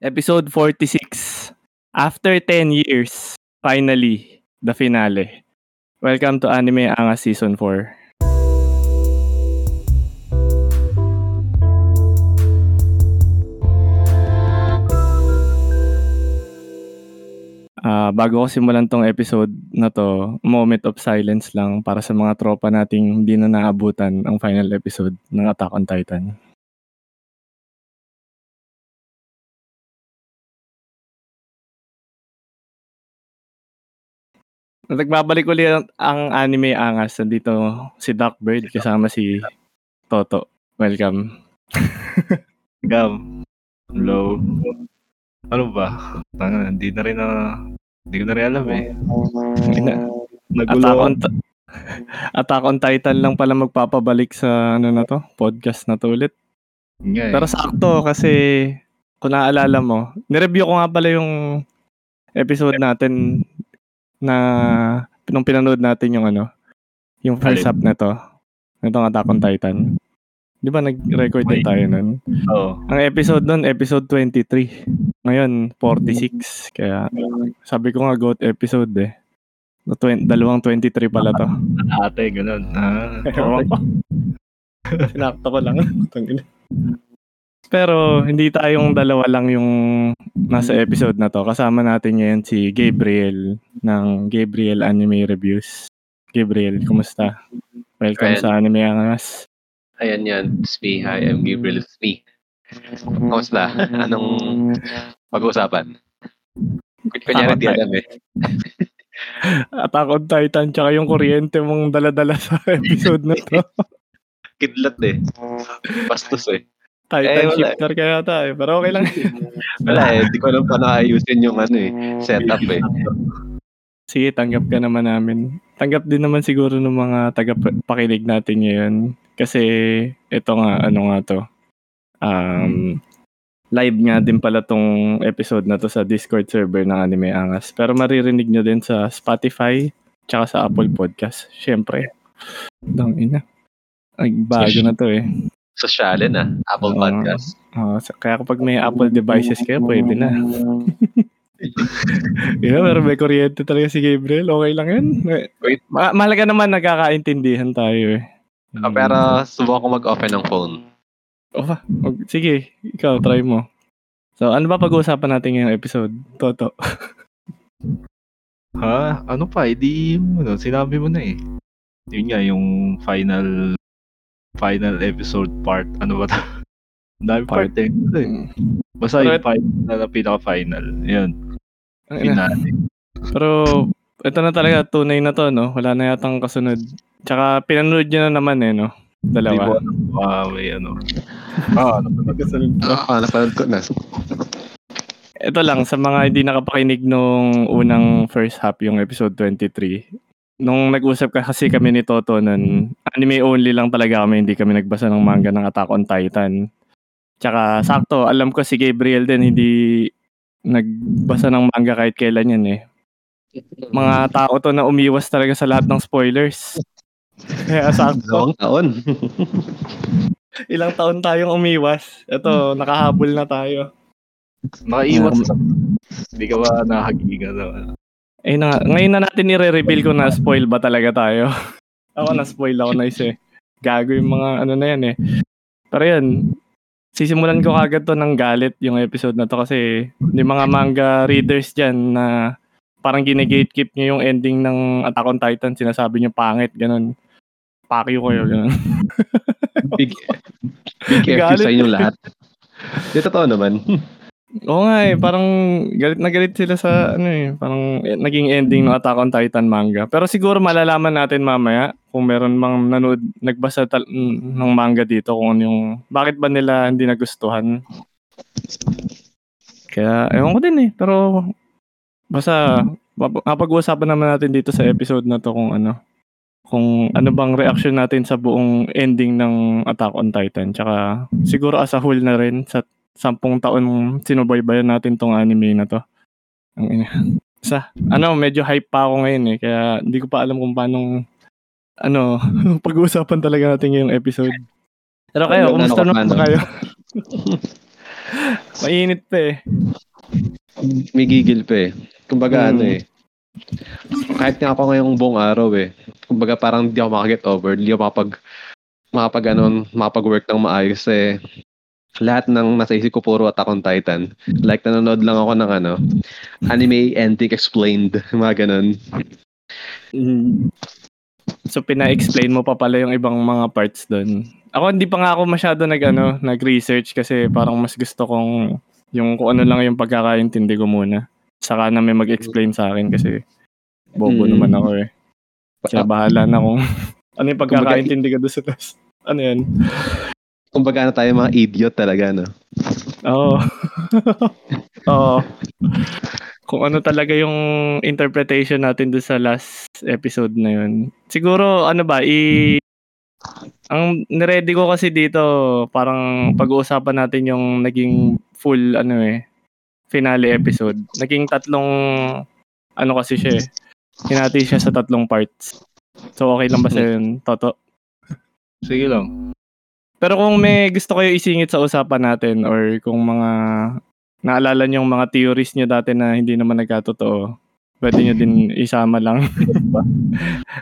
Episode 46. After 10 years, finally, the finale. Welcome to Anime Anga Season 4. Bago ko simulan tong episode na to, moment of silence lang para sa mga tropa nating hindi na naabutan ang final episode ng Attack on Titan. Nagbabalik ulit ang Anime Angas. Nandito si Duckbird kasama si Totto. Welcome. Gam. Hello. Ano ba? Hindi ko na rin alam eh. Attack on Titan lang pala magpapabalik sa ano na to, podcast na to ulit. Yeah, pero sakto kasi kung naaalala mo, nireview ko nga pala yung episode natin na nung pinanood natin yung ano, yung first half na to, nitong Attack on Titan. Di ba nag-record din tayo nun? Oo. Ang episode nun, episode 23. Ngayon, 46. Kaya sabi ko nga goat episode eh. Dalawang 23 pala to. Ate, ganun. Ewan ko. Sinakta ko lang. Pero hindi tayong dalawa lang yung nasa episode na to. Kasama natin ngayon si Gabriel ng Gabriel Anime Reviews. Gabriel, kumusta? Welcome ayan sa Anime Angas. Ayan yan, it's me. Hi, I'm Gabriel, it's me. Kumusta? Anong pag-uusapan? Kunyari di alam eh. Attack on Titan tsaka yung kuryente mong dala-dala sa episode na to. Kidlat eh. Bastos eh. Titan shifter kaya tayo. Pero okay lang. Wala eh. Di ko alam pa nakaayusin yung ano eh. Setup eh. Sige, tanggap ka naman namin. Tanggap din naman siguro ng mga tagapakinig natin ngayon. Kasi ito nga, ano nga to. Live nga din pala tong episode na to sa Discord server ng Anime Angas. Pero maririnig nyo din sa Spotify tsaka sa Apple Podcast. Siyempre. Dang ina. Ay, bago na to eh. Sosyalin na Apple Podcast. So, kaya kapag may Apple devices kayo, pwede na. Yeah, pero may kuryente talaga si Gabriel. Okay lang yun. Wait. Mahalaga naman nagkakaintindihan tayo eh. Pero subukan ko mag-open ng phone. Sige, ikaw, try mo. So, ano ba pag-uusapan natin ngayong episode? Totto. Ha? Ano pa? Sinabi mo na eh. Yun nga, yung final episode part, ano ba ito? Dami part eh. Basta yung final na pinaka-final. Yun. Finale. Pero, ito na talaga, tunay na to, no? Wala na yatang kasunod. Tsaka, pinanood nyo na naman eh, no? Dalawa. Napanood ko na. Ito lang, sa mga hindi nakapakinig nung unang first half, yung episode 23, nung nag-usap kasi kami ni Totto nun, anime only lang talaga kami, hindi kami nagbasa ng manga ng Attack on Titan. Tsaka sakto, alam ko si Gabriel din hindi nagbasa ng manga kahit kailan yan eh. Mga tao to na umiwas talaga sa lahat ng spoilers. Kaya sakto. Ilang taon tayong umiwas. Ito, nakahabol na tayo. Nakaiwas. Hindi ka ba nakagigiga na? Ngayon na natin nire-reveal ko na spoil ba talaga tayo. Ako na-spoil na isa eh. Gago yung mga ano na yan eh. Pero yan, sisimulan ko kagad to ng galit yung episode na to kasi yung mga manga readers dyan na parang gine-gatekeep nyo yung ending ng Attack on Titan, sinasabi nyo pangit, ganun. Pakyo kayo, ganun. Big effort sa inyo lahat. Di totoo naman. Oo nga eh, parang galit na galit sila sa ano eh, parang naging ending ng Attack on Titan manga. Pero siguro malalaman natin mamaya kung meron mang nanood, nagbasa ng manga dito kung yung bakit ba nila hindi nagustuhan. Kaya ewan ko din eh, pero basta mapag-uusapan naman natin dito sa episode na to kung ano bang reaction natin sa buong ending ng Attack on Titan. Tsaka siguro as a whole na rin sa 10 taon sinubaybayan natin tong anime na to. Medyo hype pa ako ngayon eh. Kaya hindi ko pa alam kung paano pag-uusapan talaga natin ngayong episode. Pero kayo, kumusta naman kayo? Mainit pa eh. May gigil pa eh. Kumbaga ano eh. Kahit nga ako ngayong buong araw eh. Kumbaga parang hindi ako makaget over. Hindi ako makapag-work ng maayos eh. Lahat ng nasa isip ko puro Attack on Titan. Like nanonood lang ako ng ano, Anime Anga Explained, mga ganun. So pina-explain mo pa pala yung ibang mga parts doon. Ako hindi pa nga ako masyado nag-research kasi parang mas gusto kong yung kung ano lang yung pagkakaintindi ko muna. Saka na may mag-explain sa akin kasi bobo naman ako eh. Kaya bahala na kung ano yung pagkakaintindi ko doon sa taas. Ano yan? Kumbaga na tayo mga idiot talaga, no? Oo. Oo. Kung ano talaga yung interpretation natin doon sa last episode na yun. Siguro, ano ba, ang niready ko kasi dito, parang pag-uusapan natin yung naging full, finale episode. Naging tatlong, kasi siya eh. Hinati siya sa tatlong parts. So, okay lang ba sa yun, Toto? Sige lang. Pero kung may gusto kayo isingit sa usapan natin or kung mga naalala nyo yung mga theories nyo dati na hindi naman nagkatotoo, pwede nyo din isama lang.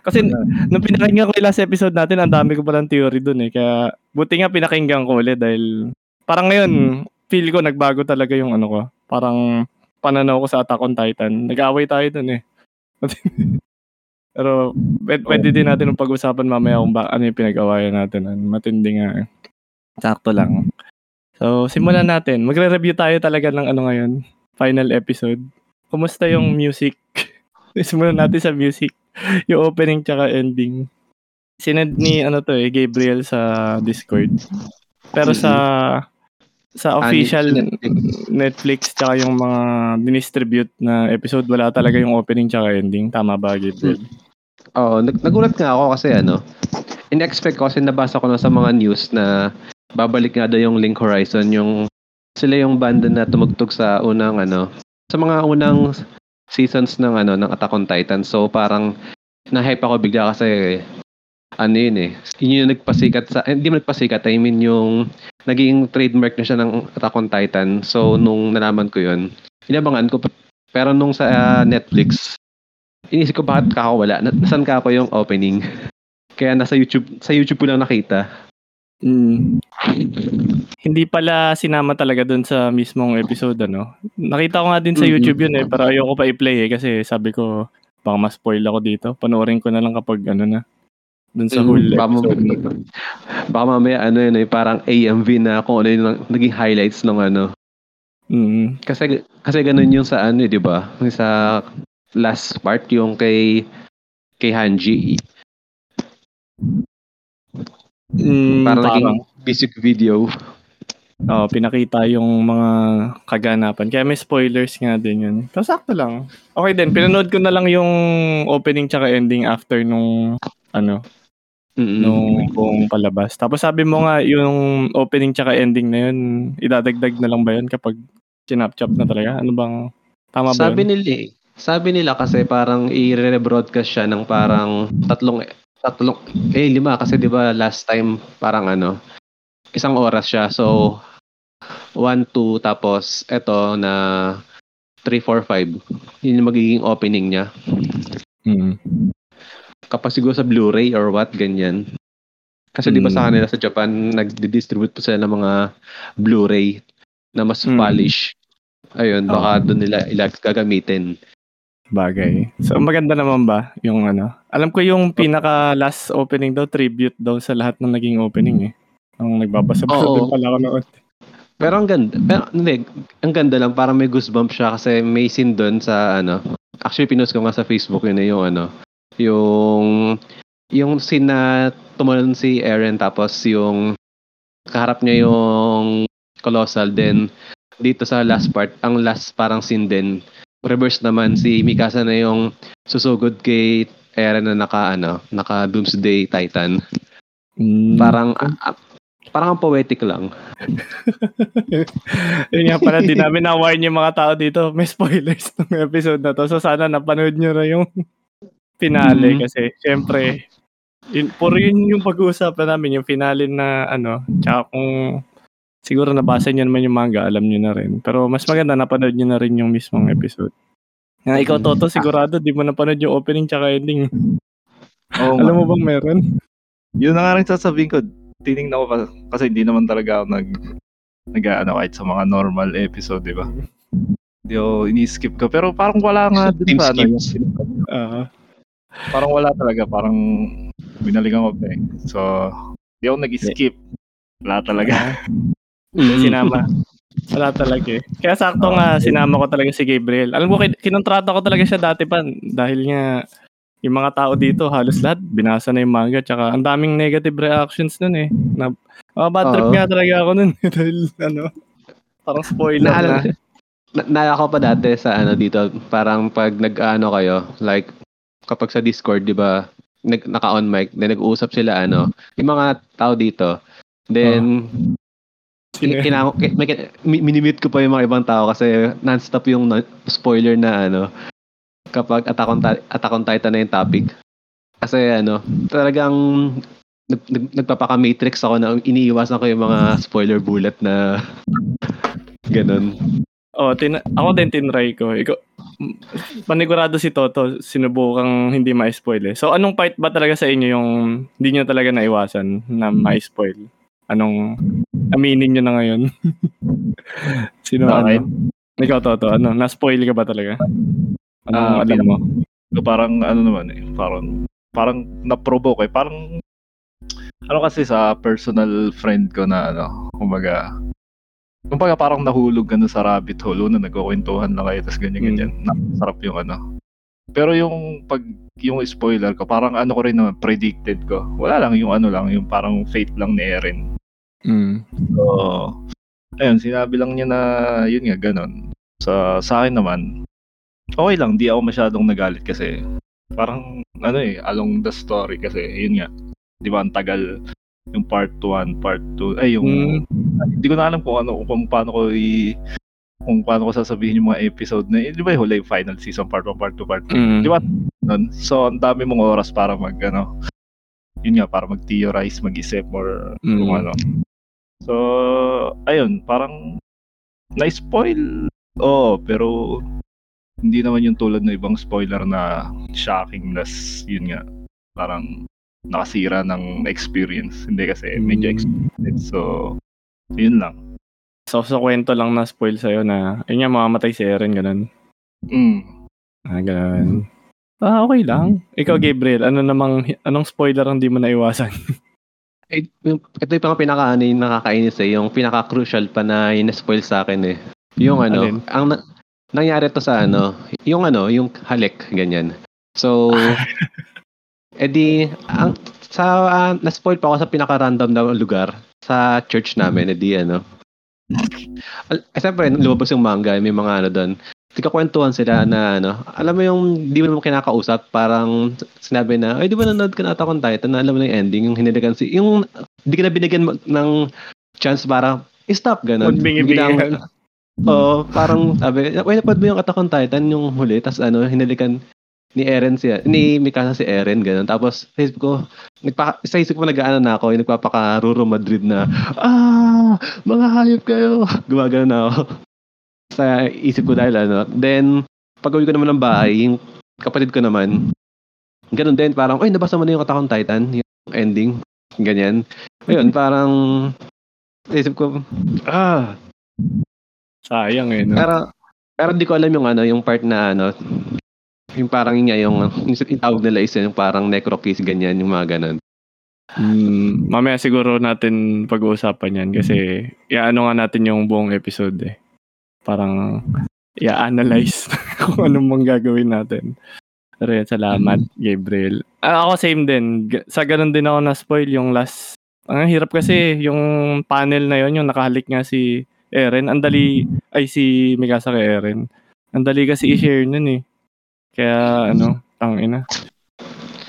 Kasi nung pinakinggan ko yung last episode natin, ang dami ko palang theory dun eh. Kaya buti nga pinakinggan ko ulit dahil parang ngayon, feel ko nagbago talaga yung Parang pananaw ko sa Attack on Titan. Nag-away tayo dun eh. Pero pwede din natin ang pag-usapan mamaya kung ano yung pinag-awayan natin. Matindi nga. Sakto lang. So, simulan natin. Magre-review tayo talaga ng ngayon. Final episode. Kumusta yung music? Simulan natin sa music. Yung opening tsaka ending. Sinad ni Gabriel sa Discord. Pero sa official Netflix tsaka yung mga dinistribute na episode, wala talaga yung opening tsaka ending. Tama ba, Gabriel? Oo, nagulat nga ako kasi in-expect ko kasi nabasa ko na sa mga news na babalik nga daw yung Link Horizon, sila yung banda na tumugtog sa sa mga unang seasons ng Attack on Titan. So parang na-hype ako bigla kasi yun yung nagpasikat yung naging trademark na siya ng Attack on Titan. So nung nalaman ko yun, inabangan ko, pero nung sa Netflix, inisip ko bakit kakawala. Nasaan ka pa yung opening? Kaya sa YouTube ko lang nakita. Hindi pala sinama talaga doon sa mismong episode, Nakita ko nga din sa YouTube yun pero ayoko pa i-play kasi sabi ko, baka ma-spoil ako dito. Panoorin ko na lang kapag doon sa whole episode. Baka mamaya parang AMV na kung ano yung naging highlights ng Kasi ganun yung sa di ba? Sa last part yung kay Hanji. Parang naging basic video. Pinakita yung mga kaganapan. Kaya may spoilers nga din yun. Pero sakto lang. Okay din, pinanood ko na lang yung opening tsaka ending after nung buong palabas. Tapos sabi mo nga yung opening tsaka ending na yun, idadagdag na lang ba yun kapag kinapchap na talaga? Ano bang tama ba? Sabi nila kasi parang i-rebroadcast siya ng parang tatlong lima kasi 'di ba last time parang isang oras siya. So 1, 2, tapos eto na 3, 4, 5. Yun yung magiging opening niya. Kapag siguro sa Blu-ray or what, ganyan. Kasi di ba sa kanila sa Japan, nag-distribute po sila ng mga Blu-ray na mas polish. Ayun, baka doon nila gagamitin. Bagay. So, maganda naman ba yung Alam ko yung pinaka-last opening daw, tribute daw sa lahat ng naging opening eh. Ang nagbabasa ko doon pala ako noon. Pero ang ganda. Pero, ang ganda lang. Parang may goosebumps siya kasi may scene doon sa Actually, pinost ko nga sa Facebook yun na yung yung scene na tumalon si Eren tapos yung kaharap niya yung Colossal. Then dito sa last part, ang last parang scene din, reverse naman si Mikasa na yung susugod kay Eren na naka Doomsday Titan. Parang poetic lang. Yun nga pala, di namin na-warn yung mga tao dito. May spoilers ng episode na to. So sana napanood nyo na yung finale kasi syempre puro yun yung pag-uusapan namin yung finale na tsaka kung Siguro nabasa niyo naman yung manga, alam niyo na rin. Pero mas maganda napanood niyo na rin yung mismong episode. Na ikaw Toto, sigurado di mo napanood yung opening tsaka ending. Oh, alam mo bang meron? Yun na nga rin sasabihin ko. Tinignan ko pa, kasi hindi naman talaga ako nag-aano kahit sa mga normal episode, di ba? Hindi ako ini-skip ko. Pero parang wala nga din sa ano. Parang wala talaga. Parang binalikan ko pa eh. So, hindi ako nag-skip. Wala talaga. Sinama. Wala talaga eh. Kaya sakto nga sinama ko talaga si Gabriel. Alam ko, kinontrata ko talaga siya dati pa dahil nga yung mga tao dito, halos lahat, binasa na yung manga. Tsaka, ang daming negative reactions nun eh. Bad trip nga talaga ako nun. Dahil, parang spoiler na. Naalala ko pa dati sa dito, parang pag nag-ano kayo, like, kapag sa Discord, di ba, naka-on mic, then nag-uusap sila, yung mga tao dito. Then, minimute ko pa yung mga ibang tao kasi non-stop yung spoiler na kapag Attack on Titan na yung topic. Kasi talagang nagpapaka-matrix ako na iniiwasan ko yung mga spoiler bullet na ganun. Oh, ako din tinry ko. Panigurado si Toto, sinubukang hindi ma-spoil eh. So, anong part ba talaga sa inyo yung hindi nyo talaga naiwasan na ma-spoil? Anong aminin nyo na ngayon? Sino okay. Ikaw Toto, na-spoil ka ba talaga? Alam mo. Parang naman eh, parang na-provoke eh. Parang kasi sa personal friend ko na kumbaga parang nahulog sa rabbit hole na nagkukwentuhan lang kayo tas ganyan-ganyan. Sarap yung Pero yung pag yung spoiler ko, parang ko rin naman predicted ko. Wala lang yung yung parang fate lang ni Eren. So ayun, sinabi lang niya na yun nga ganun. Sa akin naman okay lang, di ako masyadong nagalit kasi parang along the story kasi yun nga. 'Di ba ang tagal yung part 1, part 2 ay yung hindi ko na alam kung paano ko sasabihin yung mga episode na 'di ba yung huli final season part 1, part 2, part 3. Di ba? So ang dami mong oras para yun nga para mag-theorize, mag-isip or kung ano. So ayun, parang na-spoil. Oh, pero hindi naman yung tulad ng ibang spoiler na shocking plus yun nga parang nakasira ng experience, hindi kasi medyo experience, so yun lang. So sa kwento lang na spoil sa'yo na ayun nga mamamatay si Eren ganun. Ganun. Okay lang. Ikaw Gabriel, anong spoiler ang di mo naiwasan? Ito yung pinaka nakakainis eh, yung pinaka crucial pa na in-spoil sa akin eh. Yung nangyari to sa yung halik, ganyan. So, na-spoil pa ako sa pinaka-random na lugar sa church namin, siyempre, lumabas yung manga, may mga doon. Tigakwentuhan sila na alam mo yung di mo kinakausap, parang sinabi na, ay di ba nanood ka na Attack on Titan, alam mo na yung ending, yung hinilikan yung di ka na binigyan ng chance para i-stop, ganun. Parang sabi, napad mo yung Attack on Titan yung huli, tas hinalikan ni Mikasa si Eren, ganun. Tapos, isip ko, sa isip ko na ako, yung nagpapaka-Ruro Madrid na, mga hayop kayo! Gumagano na ako. Sa isip ko dahil Then, pag-uwi ko naman ng bahay, yung kapatid ko naman, ganun din, parang, ay, nabasa mo na yung Attack on Titan, yung ending, ganyan. Ayun, parang, isip ko, sayang Pero di ko alam yung yung part na yung parang yung tawag nila isa yung parang necro case ganyan yung mga ganun. Mamaya siguro natin pag-uusapan yan kasi nga natin yung buong episode eh. Parang i-analyze kung anong mang gagawin natin. Pero yan, salamat Gabriel. Ako same din. Sa ganun din ako na-spoil yung last. Ang hirap kasi yung panel na yun yung nakahalik nga si Eren, si Mikasa kay Eren. Ang dali kasi i-share nun eh. Kaya, tangina.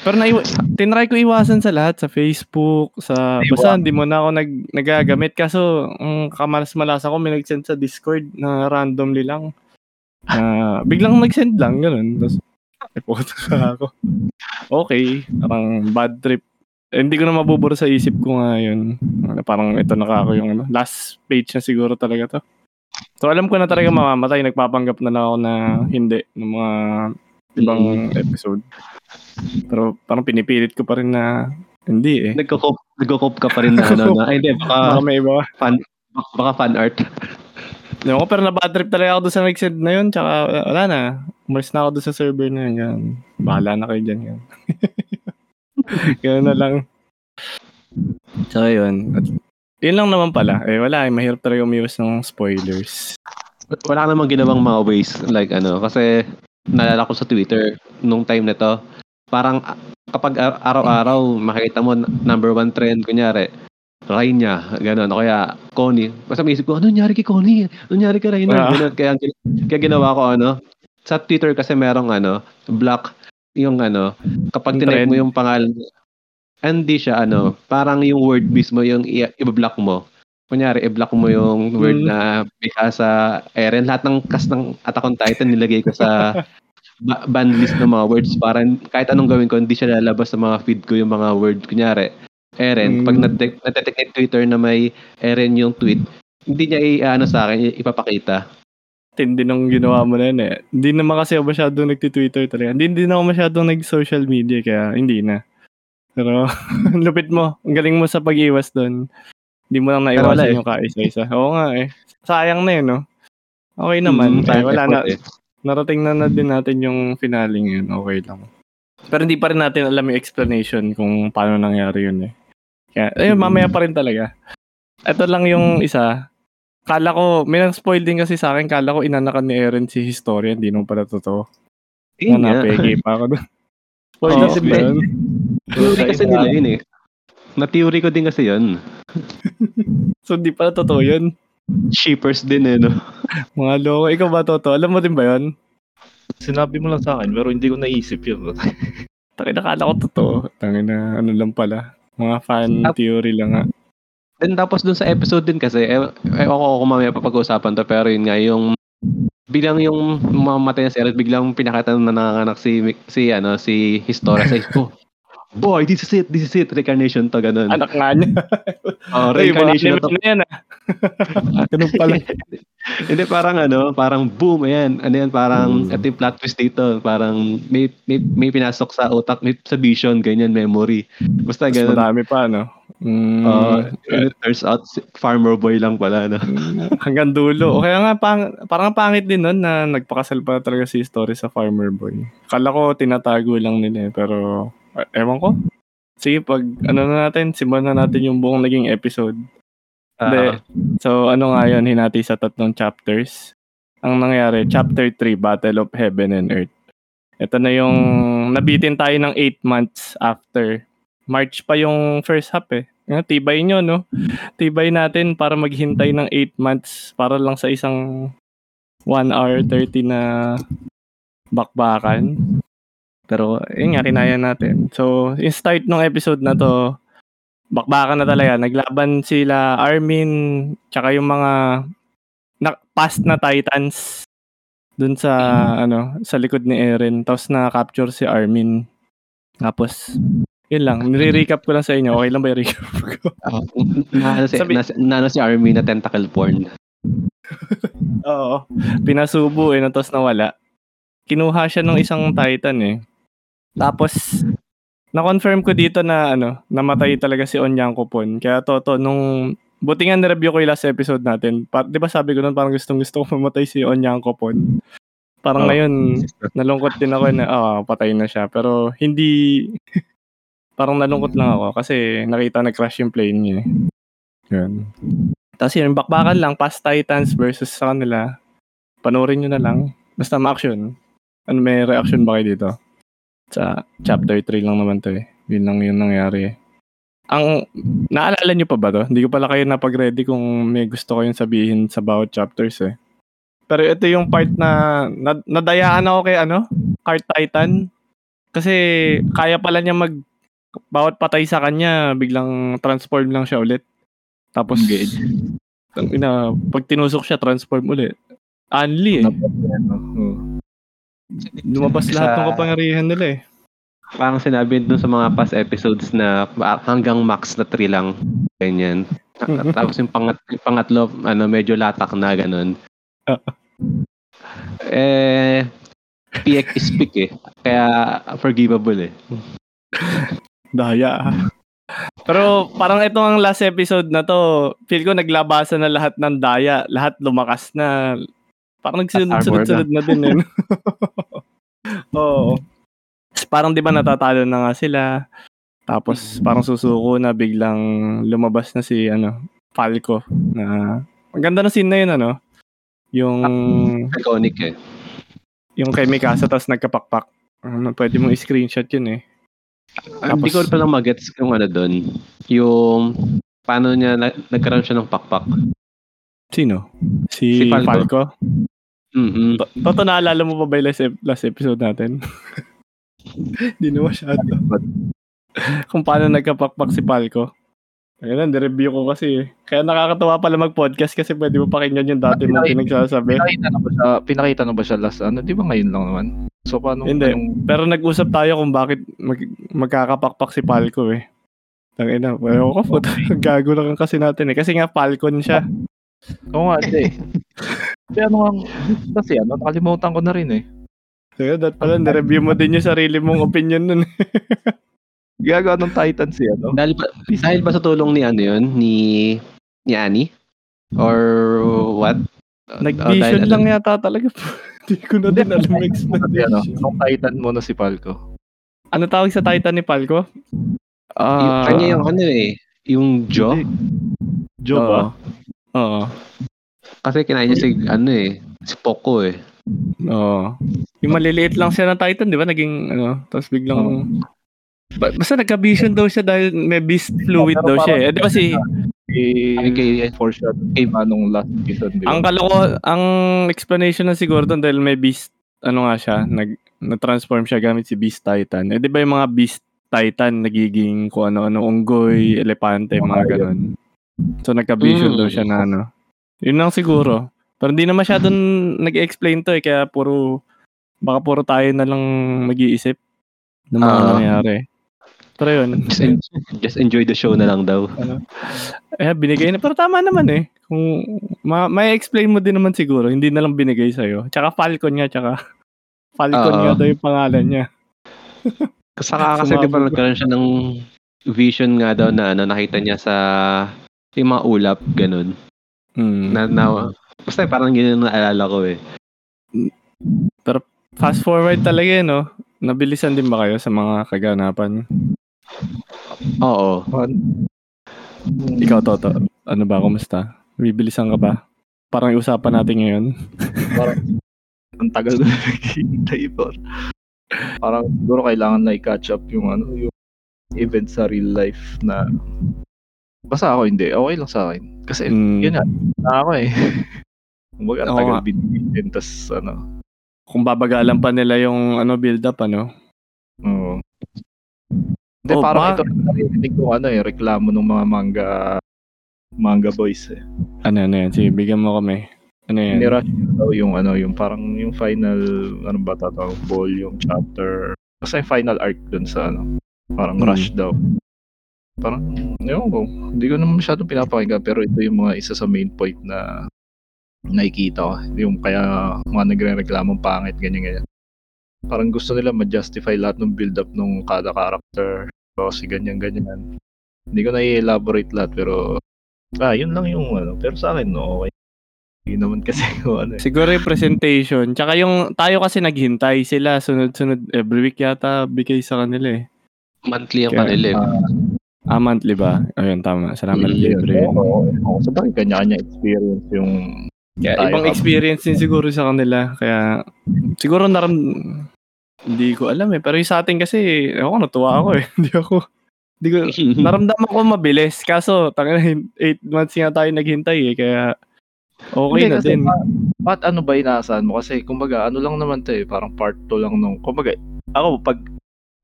Pero tinry ko iwasan sa lahat, sa Facebook, basta hindi mo na ako nagagamit. Kaso, ang kamalas-malasa ko, may nag-send sa Discord na randomly lang. Biglang nag-send lang, ganun. Tapos, ipoto ako. Okay, parang bad trip. Hindi ko na mabubura sa isip ko nga yun. Parang ito nakako yung ano, last page na siguro talaga to. So alam ko na talaga mamamatay, nagpapanggap na lang ako na hindi ng mga ibang episode. Pero parang pinipilit ko pa rin na hindi eh. Nagko-cop ka pa rin na ano na. Ay, hindi, baka may iba. Baka fan art. No, pero na-bad trip talaga ako doon sa mixed na yun. Tsaka wala na. Umalis na ako doon sa server na yun. Bahala na kayo dyan yun. Gano'n na lang. Tsaka yun. Yun lang naman pala. Eh wala eh. Mahirap talaga umiwas ng spoilers. Wala ka namang ginawang mga ways. Like ano. Kasi naalala ko sa Twitter nung time na to. Parang kapag araw-araw makikita mo number one trend. Kunyari. Raina. Gano'n. O kaya Connie. Basta may isip ko. Ano nangyari kay Connie? Ano nangyari kay Raina? Ah. Kaya ginawa ko ano. Sa Twitter kasi merong ano. Block. Yung ano, kapag tinake mo yung pangalan, hindi siya ano, parang yung word mismo yung i-block mo. Kunyari, i-block mo yung word na bihasa Eren. Lahat ng cast ng Attack on Titan nilagay ko sa ban list ng mga words. Para kahit anong gawin ko, hindi siya lalabas sa mga feed ko yung mga word. Kunyari, Eren. Pag na-detect ni Twitter na may Eren yung tweet, hindi niya i-ano sa akin, ipapakita. Hindi nung ginawa mo na yun eh. Hindi naman kasi ako masyadong nagtitwitter talaga. Hindi na ako masyadong nag-social media kaya hindi na. Pero lupit mo. Ang galing mo sa pag-iwas doon. Hindi mo lang naiwasan yung kaisa-isa. Oo nga eh. Sayang na yun no? Okay naman. Wala na. Narating na din natin yung finale yun. Okay lang. Pero hindi pa rin natin alam yung explanation kung paano nangyari yun eh. Kaya ayun, mamaya pa rin talaga. Ito lang yung isa. Kala ko, may nang-spoil din kasi sa akin, kala ko inanakan ni Eren si Historia, hindi nung pala totoo. Eh, napeke pa ako doon. Spoil kasi ba yun? Theory kasi nila yun eh. Na-theory ko din kasi yun. So, hindi pala totoo yun? Shippers din eh, no? Mga loko, ikaw ba totoo? Alam mo din ba yun? Sinabi mo lang sa akin, pero hindi ko naisip yun. Tangina, kala ko totoo. Tangina, ano lang pala. Mga fan theory lang ha. Then tapos dun sa episode din kasi ako mamaya papag-usapan to pero yun nga yung bilang yung mamatay na si Eren biglang pinakita na nanganganak si Historia sa ko. Boy, this is it reincarnation to ganun. Anak nga niya. Oh, reincarnation to. Ganun pala. Hindi parang ano, parang boom ayan. Ano yan parang at yung plot twist dito, parang may pinasok sa utak, may sa vision ganyan memory. Basta ganun. Marami pa no. It turns out farmer boy lang pala no? Hanggang dulo. O kaya nga parang pangit din nun na nagpakasal pa talaga si story sa farmer boy. Akala ko tinatago lang nila pero ewan ko. Sige pag ano na natin, simulan na natin yung buong naging episode. So ano nga yun, hinati sa 3 chapters. Ang nangyari, chapter 3, Battle of Heaven and Earth. Ito na yung nabitin tayo ng 8 months after. March pa yung first half eh. Tibay nyo, no? Tibay natin para maghintay ng 8 months para lang sa isang 1 hour 30 na bakbakan. Pero, yun nga, kinaya natin. So, yung start ng episode na to, bakbakan na talaga. Naglaban sila Armin, tsaka yung mga past na Titans dun sa, sa likod ni Eren. Tapos na-capture si Armin. Tapos, yun lang, nire-recap ko lang sa inyo. Okay lang ba i-recap ko? Si Armin na tentacle porn. Oo. Pinasubo eh, tapos nawala. Kinuha siya ng isang Titan eh. Tapos, na-confirm ko dito na namatay talaga si Onyang Kupon. Kaya totoo, nung buti nga na-review ko yung last episode natin. Di ba sabi ko nun parang gustong-gusto ko mamatay si Onyang Kupon? Parang ngayon, nalungkot din ako na patay na siya. Pero hindi... Parang nalungkot lang ako kasi nakita nag-crash yung plane niya. Yun. Tapos yun, bakbakan lang, past Titans versus sa kanila. Panoorin nyo na lang. Basta ma-action. May reaction ba kayo dito? Sa chapter 3 lang naman to eh. Yun lang yung nangyari eh. Naalala nyo pa ba to? Hindi ko pala kayo napag-ready kung may gusto kayong sabihin sa bawat chapters eh. Pero ito yung part na nadayaan ako kay Card Titan. Kasi kaya pala niya bawat patay sa kanya, biglang transform lang siya ulit. Tapos, pag tinusok siya, transform ulit. Unli eh. Lumabas lahat ng kapangyarihan nila eh. Parang sinabi dun sa mga past episodes na hanggang max na 3 lang. Ganyan. Tapos yung pangatlo, medyo latak na, ganun. Eh, PX is peak eh. Kaya forgivable eh. Daya. Pero parang ito ang last episode na to, feel ko naglabasan na lahat ng daya, lahat lumakas na. Parang nagsunod-sunod na din eh. Oo. Parang di ba natatalo na nga sila. Tapos parang susuko na biglang lumabas na si Falco na. Ang ganda ng scene na 'yun Yung iconic eh. Yung kay Mikasa tapos nagkapakpak. Pwede mong i-screenshot 'yun eh. Hindi ko palang magets yung doon. Yung paano niya nagkaroon siya ng pakpak. Sino? Si Falco? Mm-hmm. Toto, naalala mo pa ba yung last episode natin? Hindi na masyado. Kung paano nagkapakpak si Falco. Ayun, nireview ko kasi. Kaya nakakatawa pala mag-podcast kasi pwede mo pakinggan yung dati mong pinagsasabi. Pinakita na ba siya last Di ba ngayon lang naman? So, paano? Hindi. Pero nag-usap tayo kung bakit magkakapakpak si Falco eh. Tangina. Pero ako po. Gago lang kasi natin eh. Kasi nga Falcon siya. Oo nga. Kaya kasi nakalimutan ko na rin eh. Kaya dahil pala nireview mo din yung sarili mong opinion nun eh. Gagawa ng Titans siya, no? Dahil ba sa tulong ni yun? Ni Annie? Or what? Nag-vision lang yata talaga. Hindi ko na din alam explanation. Yung Titan mo na si Falco. Ano tawag sa Titan ni Falco? Kanya yung yung jaw? Jaw ba? Oo. Kasi kinain niya si si Poco eh. Oo. Yung maliliit lang siya ng Titan, di ba? Naging tapos biglang... Basta nagka-vision daw siya dahil may beast fluid daw siya eh. Di ba si... Kay Manong last season. Ang explanation na siguro doon dahil may beast... nga siya? Na-transform siya gamit si Beast Titan. Di ba yung mga Beast Titan nagiging kung ano-ano, unggoy, elepante, mga ganun. So nagka-vision daw siya na Yun lang siguro. Pero hindi na masyadong nag-explain to eh. Kaya baka puro tayo na lang mag-iisip na mga nangyari. Pero yun. Just enjoy the show na lang daw. Binigay na. Pero tama naman eh. Kung may explain mo din naman siguro. Hindi na lang binigay sa'yo. Tsaka Falcon nga. Falcon nga daw yung pangalan niya. Saka kasi di ba nagkaroon siya ng vision nga daw na nakita niya sa yung mga ulap. Ganun. Basta parang ganyan na naalala ko eh. Pero fast forward talaga Nabilisan din ba kayo sa mga kaganapan? Oo. Ikaw, Toto. Ano ba? Kumusta? Bibilisan ka ba? Parang iusapan natin ngayon. Parang, ang tagal na nag-iintay po. Parang siguro kailangan na i-catch up yung event sa real life na... Basta ako hindi. Okay lang sa akin. Kasi yun nga. Ako eh. Kumbaga, ang tagal binibigyan. Tapos kung babagalan pa nila yung build-up, Oo. Hindi, parang ito narinig ko reklamo ng mga manga boys eh. Ano yan? Sige, bigyan mo kami. Ano yan? Nirash daw yung parang yung final, ball, yung chapter. Kasi final arc dun sa parang rush daw. Parang, hindi ko naman masyado pinapakinggan, pero ito yung mga isa sa main point na nakikita ko. Yung kaya mga nagre-reklamong pangit, ganyan-ganyan. Parang gusto nila ma-justify lahat ng build-up ng kada character. Kasi ganyan-ganyan. Hindi ko na-elaborate lahat, pero... yun lang yung Pero sa akin, okay. Hindi naman kasi Siguro yung presentation. Tsaka yung tayo kasi naghintay sila. Sunod-sunod. Every week yata bigay sa kanila eh. Monthly ang kanila eh. Monthly ba? Ayun, tama. Salamat libre. Oo. So parang kanya-kanya experience yung... Kaya ibang experience din siguro sa kanila. Kaya siguro hindi ko alam eh. Pero yung sa atin kasi, natuwa ako eh. Naramdaman ko mabilis. Kaso, 8 months nga tayo naghintay eh. Kaya okay na din. Ba't ba inaasahan mo? Kasi kumbaga, lang naman tayo. Parang part 2 lang nung... Kumbaga, ako pag...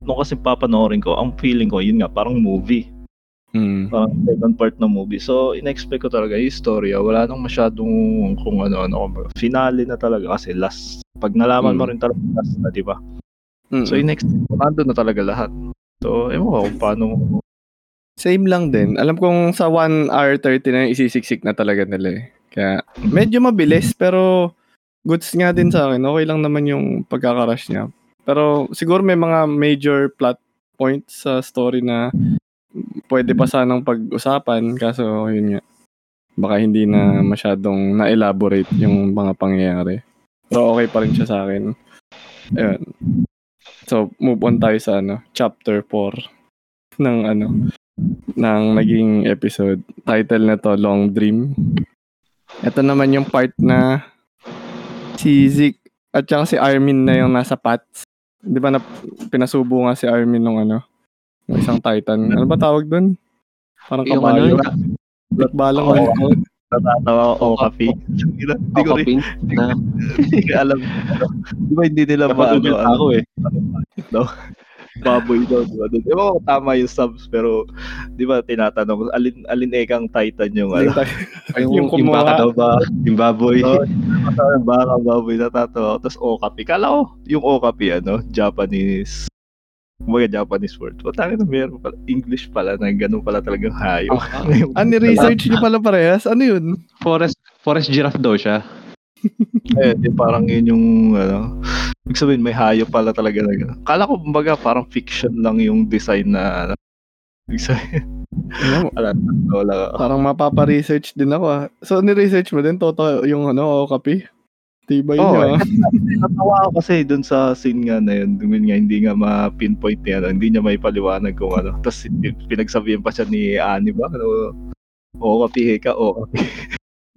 Nung kasi papanoorin ko, ang feeling ko, yun nga, parang movie. Parang second part na movie. So, in-expect ko talaga yung storya. Wala nang masyadong kung finale na talaga. Kasi last, pag nalaman mo rin talaga last na, di ba? Mm-hmm. So, in-next, nandun na talaga lahat. So, ewan ko kung paano. Same lang din. Alam kong sa 1 hour 30 na isisiksik na talaga nila eh. Kaya, medyo mabilis, pero goods nga din sa akin. Okay lang naman yung pagkakarash niya. Pero, siguro may mga major plot points sa story na pwede pa sanang pag-usapan. Kaso, yun nga. Baka hindi na masyadong na-elaborate yung mga pangyayari. Pero okay pa rin siya sa akin. Ayun. So, move on tayo sa chapter 4 ng ng naging episode. Title na to, Long Dream. Ito naman yung part na si Zeke at saka si Armin na yung nasa paths. Di ba na pinasubo nga si Armin nung ng isang Titan. Ano ba tawag dun? Parang kabayo. Balang natatawa ko, kapi. Hindi ko rin. Hindi ko alam. Di ba hindi nila maano ako eh. Baboy daw. Di ba ako tama yung subs pero di ba tinatanong alin ekang Titan yung ano. Yung kumuha. Yung baboy. Yung baka baboy natatawa ko. Tapos okapi. Kala ko yung okapi Japanese. Mga Japanese word. Patangin na meron pala. English pala na ganun pala talagang hayo. Research niyo pala parehas? Ano yun? Forest giraffe daw siya. Parang yun yung ibig sabihin may hayo pala talaga. Kala ko kumbaga parang fiction lang yung design na ibig sabihin. Wala. Parang mapapa-research din ako. So ni-research mo din totoo yung okapi? Tibay niya. Natawa ako kasi dun sa scene nga na yun. Dun nga, hindi nga ma-pinpoint niya. Hindi niya may paliwanag kung . Tapos pinagsabihin pa siya ni Ani ba? Kapihe ka, kapi.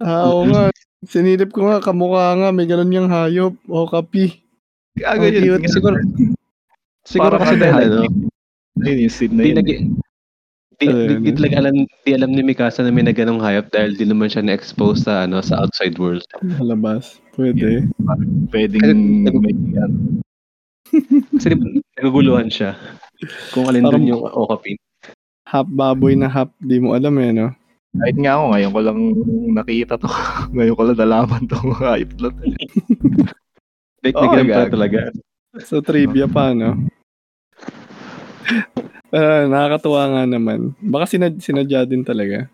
Oo nga. Sinilip ko nga, kamukha nga. May ganun niyang hayop. Kapi. Ganyan. Siguro kasi dahil yung scene na yun. Di alam ni Mikasa na may naganong hayop dahil di naman siya na-expose sa outside world. Labas. Pwede. Pwedeng mag-iyan. Kasi naguguluhan siya. Kung alin dun yung okapin. Half baboy na half, di mo alam . Kahit nga ako, ngayon ko lang nakita to. Ngayon ko lang nalaman tong hayop na to. Technical pa talaga. So trivia pa, nakakatuwa nga naman. Baka sinadya din talaga.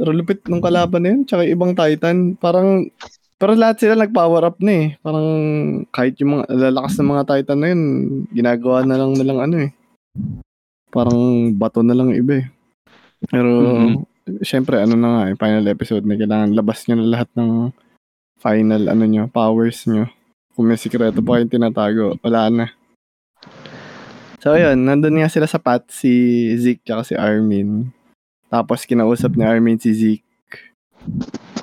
Pero lupit ng kalaban na yun. Tsaka ibang Titan. Pero lahat sila nag-power up na eh. Parang kahit yung mga lalakas ng mga Titan na yun, ginagawa na lang . Parang bato na lang iba eh. Pero syempre final episode na kailangan labas nyo na lahat ng final nyo, powers nyo. Kung may sikreto pa kayong tinatago, wala na. So, yun. Nandun nga sila sa path si Zeke tsaka si Armin. Tapos, kinausap ni Armin si Zeke.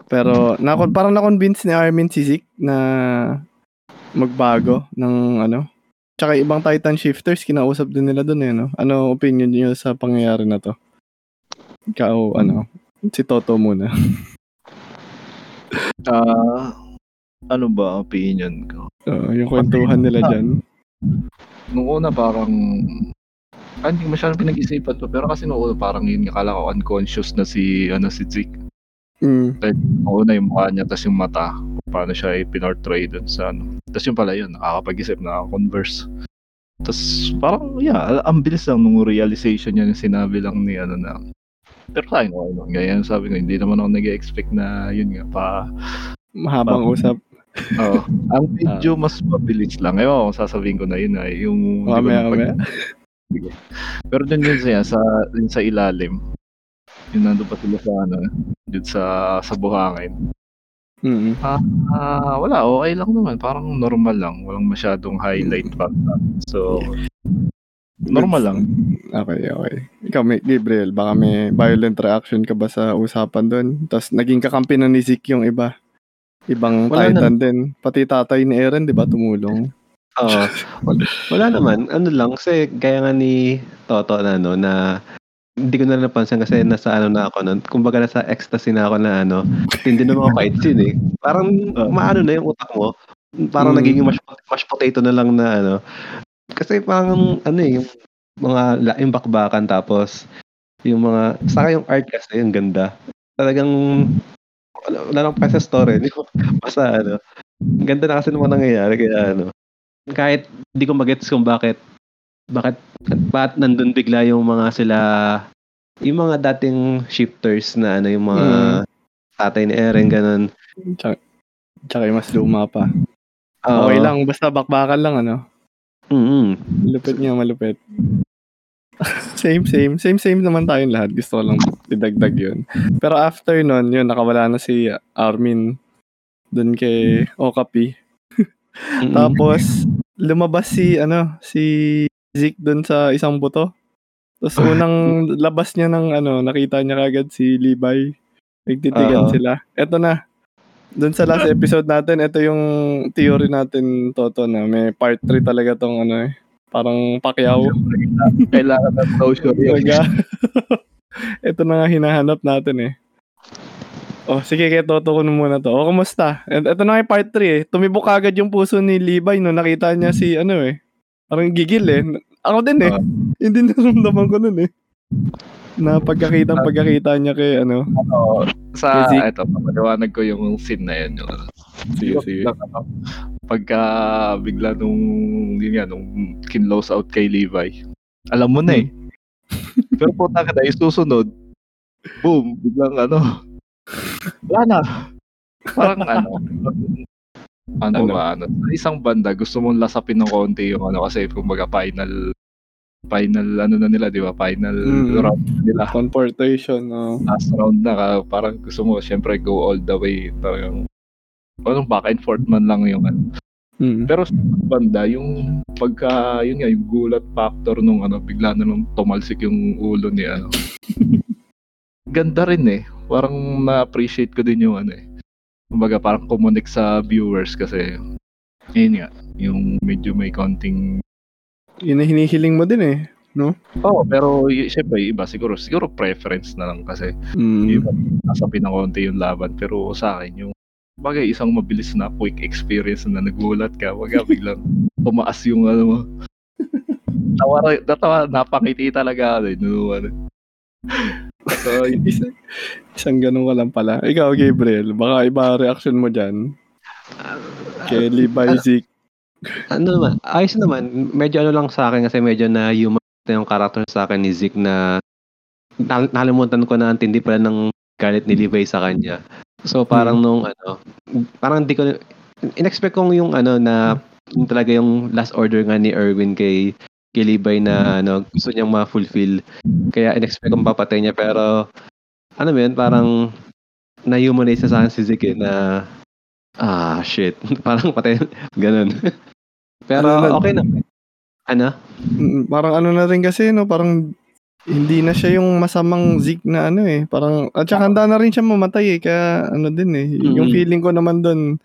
Pero, parang na-convince ni Armin si Zeke na magbago ng Tsaka ibang Titan Shifters, kinausap din nila dun . Ano opinion niyo sa pangyayari na to? Ikaw, si Totto muna. Ano ba opinion ko? Yung kwentuhan nila dyan. Nung una parang hindi masyadong pinag-isipan pa pero kasi nung una parang yun akala ko unconscious na si Zeke. Like, nung una yung mukha niya tapos yung mata paano siya pinortray dun sa tapos yung pala yun nakakapag-isip nakakonverse tapos parang ang bilis lang nung realization niya yung sinabi lang ni na pero tayo ganyan sabi ko hindi naman ako nag-expect na yun nga pa mahabang usap. Oo. Ang video mas mabilis lang. Ewan ko, sasabihin ko na yun ay yung... Amaya. Pero dun yun sa ilalim. Yun nandun pa sila sa dun sa buhangin. Mm-hmm. Wala, okay lang naman. Parang normal lang. Walang masyadong highlight pa. So, normal lang. Okay. Ikaw, Gabriel, baka may violent reaction ka ba sa usapan dun? Tapos naging kakampi na ni Zeke yung iba. Ibang wala Titan na din. Pati tatay ni Eren, di ba, tumulong? Oo. Wala naman. Ano lang, kasi gaya nga ni Totto na hindi ko na napansin kasi nasa na ako nun. Kumbaga nasa ecstasy na ako na tindi na mga fights yun eh. Parang maano na yung utak mo. Parang nagiging mashed potato na lang na Kasi parang yung mga laing bakbakan tapos yung mga, saka yung art kasi yung ganda. Talagang wala lang pa sa story. Basta ganda na kasi naman nangyayari kaya kahit hindi ko magets kung bakit nandun bigla yung mga sila, yung mga dating shifters na ano, yung mga tatay ni Eren, ganun. Tsaka mas luma pa. Okay lang, basta bakbakan lang, ano? Malupit niya, malupit. Same naman tayong lahat. Gusto ko lang didagdag yun. Pero after nun, yun, nakawala na si Armin dun kay Okapi. Tapos, lumabas si Zeke dun sa isang buto. Tapos unang labas niya ng nakita niya kagad si Levi. Nagtitigan sila. Eto na. Dun sa last episode natin, ito yung theory natin, Toto, na may part 3 talaga tong parang pakyaw. Kailangan ng closure. Ito na nga hinahanap natin eh. Oh, sige, kaya Toto ko muna to. Oh, kumusta? Ito na nga part 3 eh. Tumibok agad yung puso ni Levi no nakita niya si Parang gigil eh. Ako din eh. Hindi naramdaman ko nun eh. Na pagkakita niya kay sa kay ito, papaliwanag ko yung scene na yun. Sige. Pagka bigla nung kinlose out kay Levi. Alam mo na eh. Pero puta ka na, isusunod. Boom, biglang wala na. Parang isang banda, gusto mong lasapin ng konti yung kasi kung baga final na nila, di ba? Final round nila. Confrontation. Last round na, parang gusto mo, syempre, go all the way. Parang back and forth man lang yung Pero sa banda, yung pagka, yun nga, yung gulat factor nung bigla na nung tumalsik yung ulo ni Ganda rin eh. Parang na-appreciate ko din yung Kumbaga, parang kumunik sa viewers kasi, yun nga, yung medyo may konting yun na hinihiling mo din eh, no? Oo, pero syempre iba siguro preference na lang kasi iba, nasa pinakonti yung laban. Pero sa akin yung bagay isang mabilis na quick experience na nagulat ka, wag biglang tumaas yung mo. Tawa, napakiti talaga So, isang ganun ka lang pala. Ikaw, Gabriel, baka iba reaction mo dyan. Kay Levi Zeke. Ayos naman. Medyo lang sa akin kasi medyo na human na yung character sa akin ni Zeke na nalimutan ko na antindi pala ng galit ni Levi sa kanya. So parang parang di ko inexpect kong yung na yung talaga yung last order nga ni Erwin kay Levi na gusto niyang ma-fulfill. Kaya inexpect kong papatay niya pero parang na-humanize na sa akin si Zeke na shit. Parang patay. Ganun. Pero okay na. Parang na rin kasi, no? Parang hindi na siya yung masamang Zeke na Parang, at saka handa na rin siya mamatay eh. Kaya din eh. Yung feeling ko naman doon,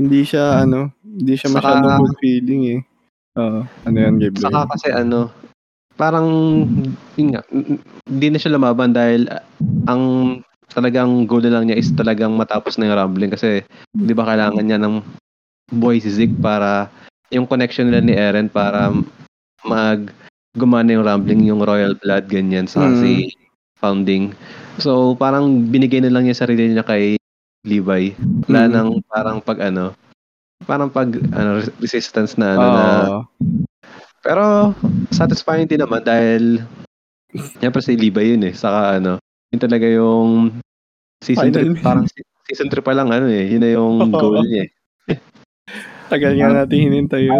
hindi siya hindi siya masyadong good feeling eh. Gabriel? Saka kasi parang, yun nga, hindi na siya lumaban dahil ang talagang goal lang niya is talagang matapos na yung rambling kasi di ba kailangan niya ng boy si Zeke para yung connection nila ni Eren para gumana yung rambling yung royal blood ganyan sa si founding. So parang binigay na lang niya sarili niya kay Levi. Wala nang parang resistance na na pero satisfying din naman dahil yan pa si Levi yun eh saka yun talaga yung season 3, parang season 3 pa lang yun na yung goal niya. Tagal nga natin hinintay yun.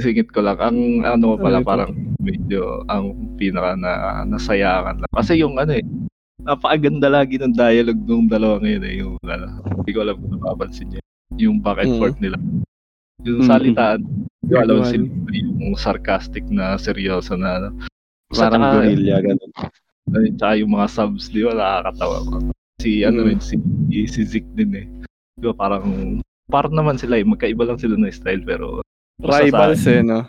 Singit ko lang, ang pala parang medyo ang pinaka na nasayakan lang. Kasi yung napakaganda lagi ng dialogue nung dalawa ngayon yung hindi ko alam kung napapansin niya. Yung back and forth nila. Yung salitaan, yung alam sila yung sarcastic na seryoso na parang gorilla ganun. Tsaka yung mga subs, di ba, nakakatawa ko. Si Zeke din eh. Di ba, parang naman sila eh. Magkaiba lang sila ng style, pero rivals eh, no?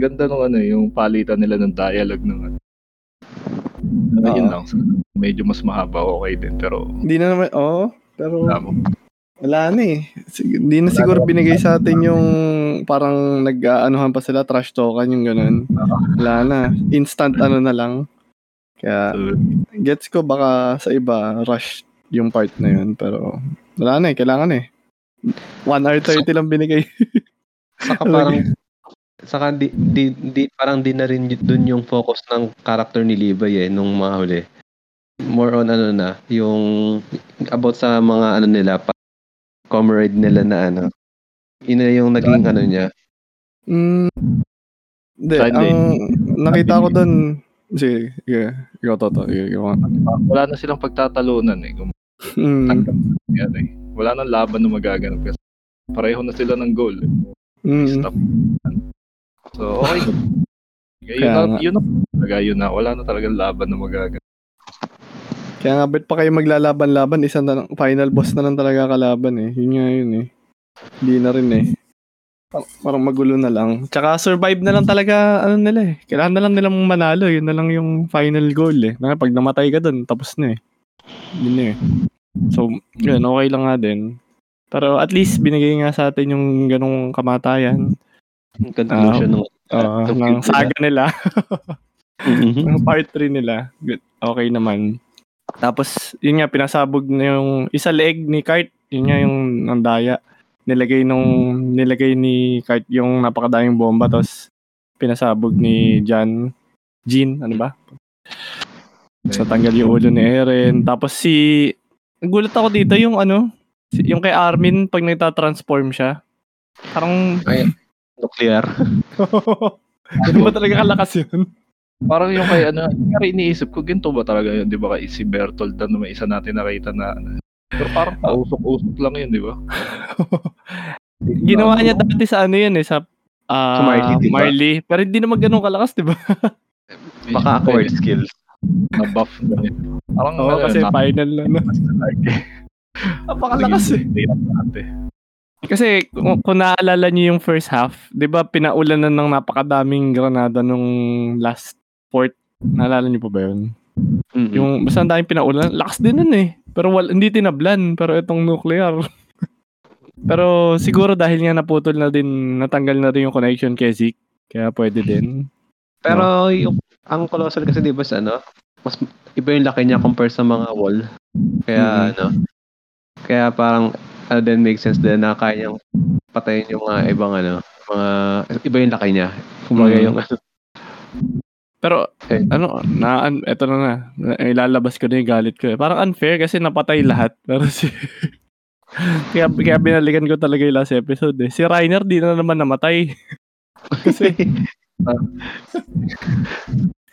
Ganda nung yung palitan nila ng dialogue ng yun lang. Medyo mas mahaba, okay din, pero hindi na naman, pero wala na eh. Hindi na siguro binigay sa atin yung parang nag-aanuhan pa sila, trash talkan, yung ganun. Wala na. Instant na lang. Kaya, gets ko baka sa iba, rush yung part na yun. Pero, wala na eh. Kailangan eh. 1 hour 30 lang binigay. Saka parang saka di parang di na rin doon yung focus ng character ni Levi eh nung mga huli. More on ano na, yung about sa mga ano nila, comrade nila na ano. Ina yung naging ano niya. Nakita ko doon si wala na silang pagtatalunan eh. Wala nang laban na magaganap kasi pareho na sila ng goal. Stop. So okay. Yun na wala na talagang laban na magaganap. Kaya nga, bet pa kayo maglalaban-laban, isang final boss na lang talaga kalaban eh. Yun nga yun eh. Hindi na rin eh. Parang magulo na lang. Tsaka survive na lang talaga, ano nila eh. Kailangan na lang nilang manalo, yun na lang yung final goal eh. Pag namatay ka dun, tapos na eh. Yun na eh. So, yun, okay lang nga din. Pero at least, binigay nga sa atin yung ganong kamatayan. Conclusion ng saga nila. Ng part 3 nila. Good. Okay naman. Tapos, yun nga, pinasabog na yung isa leeg ni Kite. Yun nga yung andaya. Nilagay ni Kite yung napakadaming bomba. Tapos, pinasabog ni Jin, ano ba? So, tanggal yung ulo ni Eren. Tapos si, gulat ako dito yung ano, yung kay Armin pag nagtatransform siya. Parang, nuclear. Hindi ba talaga kalakas yun? Parang yung kay ano, iniisip ko, ginto ba talaga yun, di ba? Kay si Bertold, ano, may isa natin nakita na, pero parang pausok-usok lang yun, di ba? Ginawa niya dati sa ano yun eh, sa Marley. Pero hindi naman ganun kalakas, di ba? Baka awkward skills. Na-buff na yun. Parang, kasi final lang. Napakalakas eh. Kasi kung naalala niyo yung first half, 'di ba pinaulanan ng napakadaming granada nung last port. Naalala niyo pa ba 'yun? Mm-hmm. Yung basta ang daming pinaulanan, lakas din nun eh. Pero hindi tinablan, pero itong nuclear. Pero siguro dahil nga naputol na din, natanggal na rin yung connection kay Zeke, kaya pwede din. Pero yung ang colossal kasi 'di ba sa ano, mas iba yung laki niya compare sa mga wall. Kaya ano. Kaya parang then makes sense din na kaya niyang patayin yung mga ibang ano, mga iba yung laki niya. Kumbaga yung pero ano, eto na ilalabas ko na yung galit ko eh. Parang unfair kasi napatay lahat. Pero si kaya binalikan ko talaga yung last episode eh. Si Reiner di na naman namatay.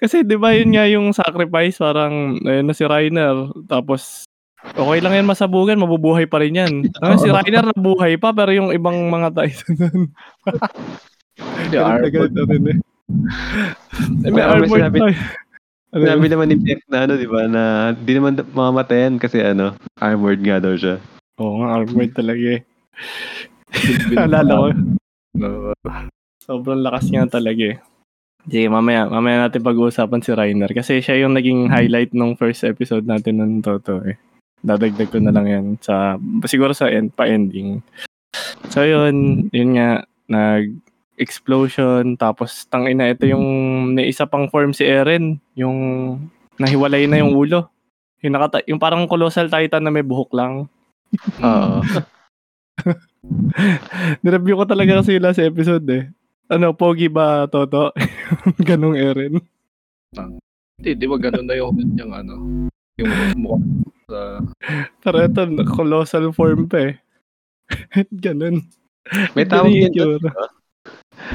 Kasi di ba yun nga yung sacrifice, parang ayun na si Reiner, tapos okay lang yan masabugan, mabubuhay pa rin yan. Si Reiner nabuhay pa, pero yung ibang mga Titan nun. Galit na rin eh. May armor na. Sinabi naman ni Peck na ano, diba, na di naman mamatayan kasi ano, armored nga daw siya. Oo nga, armored talaga eh. Alala ko. Sobrang lakas niya talaga eh. Sige, mamaya natin pag-uusapan si Reiner. Kasi siya yung naging highlight ng first episode natin ng Totto eh. Dadagdag ko na lang yan sa siguro sa pa-ending. So yun nga, nag-explosion, tapos tangina ito yung may isa pang form si Eren, yung nahiwalay na yung ulo. Yung parang colossal titan na may buhok lang. Nireview ko talaga kasi yung last episode eh. Ano, pogi ba Totto? Ganong Eren. Hindi ba ganun na yung ano? Yung mukha. Pero ito, colossal form pa eh. Ganun. May tawag din yun.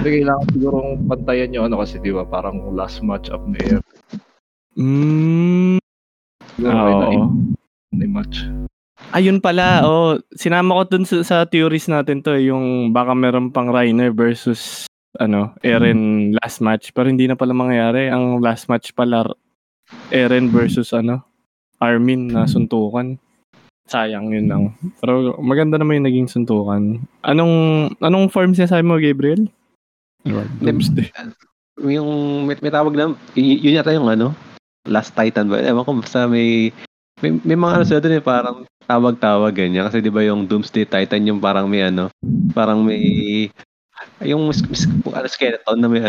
Kailangan sigurong pantayan nyo ano kasi diba parang last matchup na air. Match. Ayun pala. Sinama ko dun sa theories natin to eh, yung baka meron pang Reiner versus Eren last match. Pero hindi na pala mangyayari. Ang last match pala Eren versus Armin na suntukan. Sayang yun lang. Pero maganda naman yung naging suntukan. Anong form siya sabi mo, Gabriel? Yung may tawag na yun yata yung Last Titan ba? Ewan ko basta may mga sila doon eh, parang tawag-tawag ganyan. Kasi di ba yung Doomsday Titan yung parang may parang may yung skeleton na may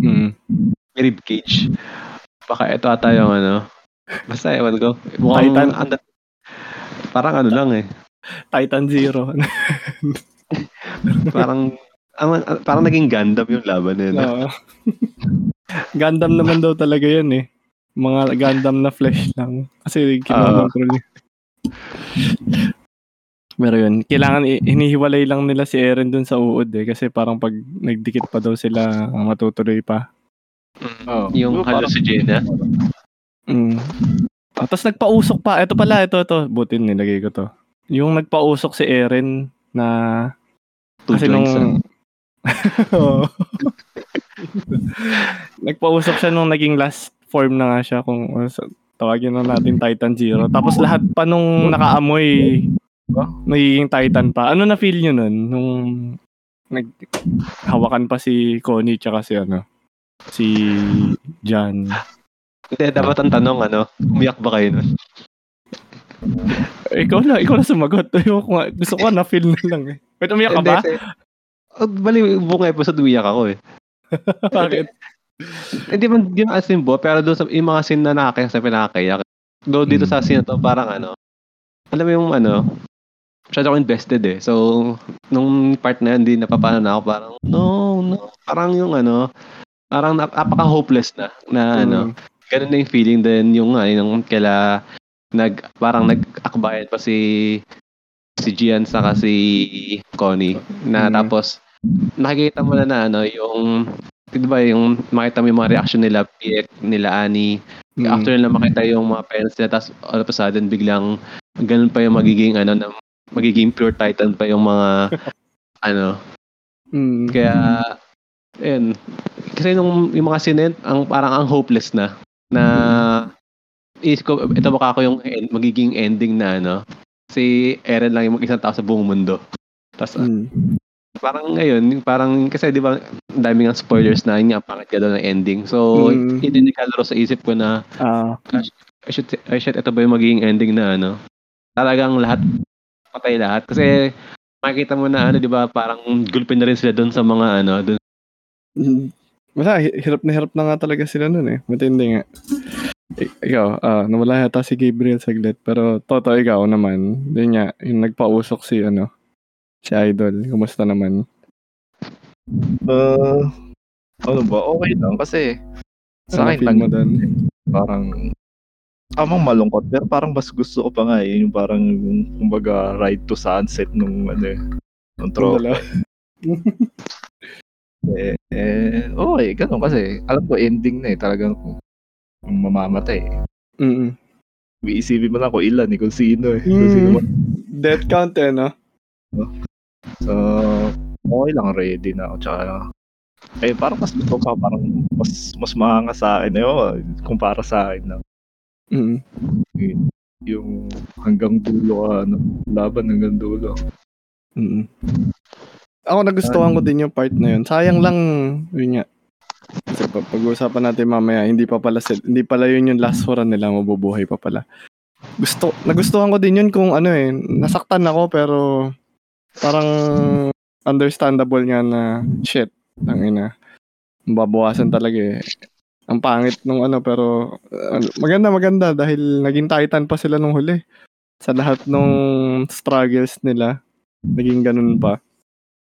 may rib cage. Baka ito ata yung basta ewan ko. Titan. Parang lang eh. Titan Zero. Parang parang naging Gundam yung laban na yun. Gundam naman daw talaga yan eh. Mga Gundam na flesh lang. Kasi kinokontrol niya. Pero yun, kailangan hinihiwalay lang nila si Eren dun sa uod eh. Kasi parang pag nagdikit pa daw sila, matutuloy pa. Oh, yung halo si Jade. Tapos nagpausok pa. Ito pala, ito. Butin nilagay ko to. Yung nagpausok si Eren na... Kasi nung... Nagpausok siya nung naging last form na nga siya. Kung tawagin na natin Titan Zero. Tapos lahat pa nung nakaamoy... Nagiging Titan pa. Ano na feel nyo nun? Nung naghawakan pa si Connie tsaka si ano? Si John. Hindi, dapat ang tanong ano? Umiyak ba kayo nun? Ikaw na sumagot. Gusto ko na feel na lang eh. Wait, umiyak ka ba? Bali, buong episode umiyak ako eh. Bakit? Hindi man ginaas yung bo, pero doon sa yung mga scene na nakakaya. Doon dito sa scene na to, parang ano? Alam mo yung ano? Masyado ako invested eh. So, nung part na yun, hindi napapano na ako. Parang, no. Parang yung ano, parang napaka-hopeless na ano. Ganun na yung feeling din yung ano, yung kaila, parang nag-akbayan pa si Gian saka si Connie. Na tapos, nakikita mo na ano, yung, diba yung makita mo yung mga reaction nila, Piek, nila Annie. After na makita yung mga parents nila, tapos all of a sudden, biglang, ganun pa yung magiging ano na magiging pure Titan pa yung mga ano. Kaya ayun. Kasi nung yung mga sinent ang parang ang hopeless na ito baka ako yung magiging ending na ano. Si Eren lang yung mag-isang tao sa buong mundo. Tapos parang ayun, parang kasi di ba daming ang spoilers na yun nga pangit ka daw ng ending. So hindi nakalaro sa isip ko na I should ito ba yung magiging ending na ano. Talagang lahat, patay lahat. Kasi makikita mo na ano, di ba, parang gulpin na rin sila doon sa mga ano, doon. Basta, hirap na nga talaga sila noon eh. Matindi nga. Ikaw, nawala yata si Gabriel saglit, pero totoo ikaw naman. Yun nga, yung nagpausok si ano, si Idol. Kumusta naman? Ano ba, okay lang kasi sa akin lang, parang amang malungkot pero parang mas gusto ko pa nga eh, yung parang kumbaga ride to sunset nung ano nung tropa. Ganun kasi alam ko ending na eh, talagang mamamatay eh. Iisipin mo lang kung ilan eh, kung sino eh. Death count eh, no? So okay lang, ready na ako tsaka eh parang mas gusto ko parang mas mahanga sa akin eh, kumpara sa akin na yung hanggang dulo laban hanggang dulo. Ako nagustuhan ko din yung part na yun. Sayang lang yun nga. Kasi pag-uusapan natin mamaya, hindi pala yun yung last horan nila, mabubuhay pa pala. Nagustuhan ko din yun kung ano eh, nasaktan ako pero parang understandable nga na shit, tangina. Mababawasan talaga eh. Ang pangit nung ano, pero maganda dahil naging Titan pa sila nung huli. Sa lahat nung struggles nila, naging ganun pa.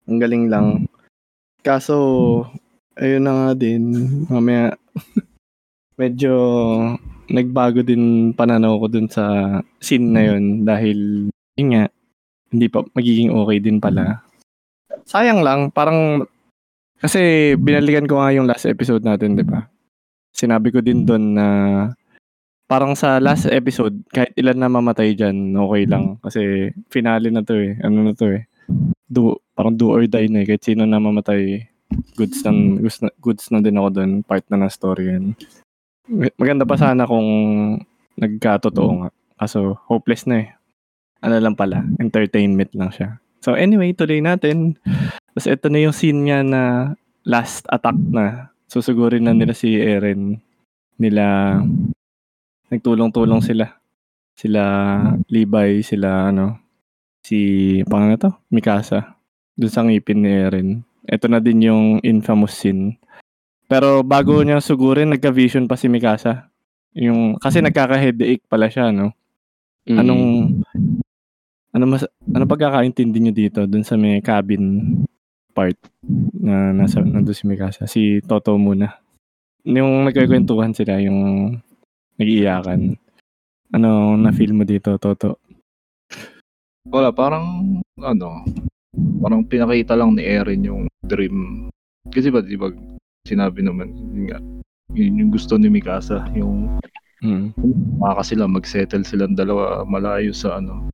Ang galing lang. Kaso, ayun na nga din. Mamaya, medyo nagbago din pananaw ko dun sa scene na yun dahil, yun nga, hindi pa magiging okay din pala. Sayang lang, parang, kasi binalikan ko nga yung last episode natin, di ba? Sinabi ko din doon na parang sa last episode, kahit ilan na mamatay dyan, okay lang. Kasi finale na to eh. Ano na to eh. Parang do or die na eh. Kahit sino na mamatay, goods na din ako doon. Part na story yan. Maganda pa sana kung nagkatotoo nga. Kaso hopeless na eh. Ano lang pala, entertainment lang siya. So anyway, tuloy natin. Tapos ito na yung scene niya na last attack na. Susugurin na nila si Eren. Nila nagtulong-tulong sila. Sila Levi, sila ano, si pangalan to, Mikasa. Doon sa ngipin ni Eren. Ito na din yung infamous scene. Pero bago niya sugurin, nagka-vision pa si Mikasa. Yung kasi nagkaka-headache pala siya, no. Anong pagkakaintindi niyo dito doon sa may cabin part na nandun si Mikasa. Si Totto muna. Yung nagkikwentuhan sila, yung nag-iiyakan. Ano na-feel mo dito, Totto? Wala, parang ano, parang pinakita lang ni Eren yung dream. Kasi ba, di ba, sinabi naman, yun yung gusto ni Mikasa, yung maka sila, magsettle silang dalawa malayo sa ano.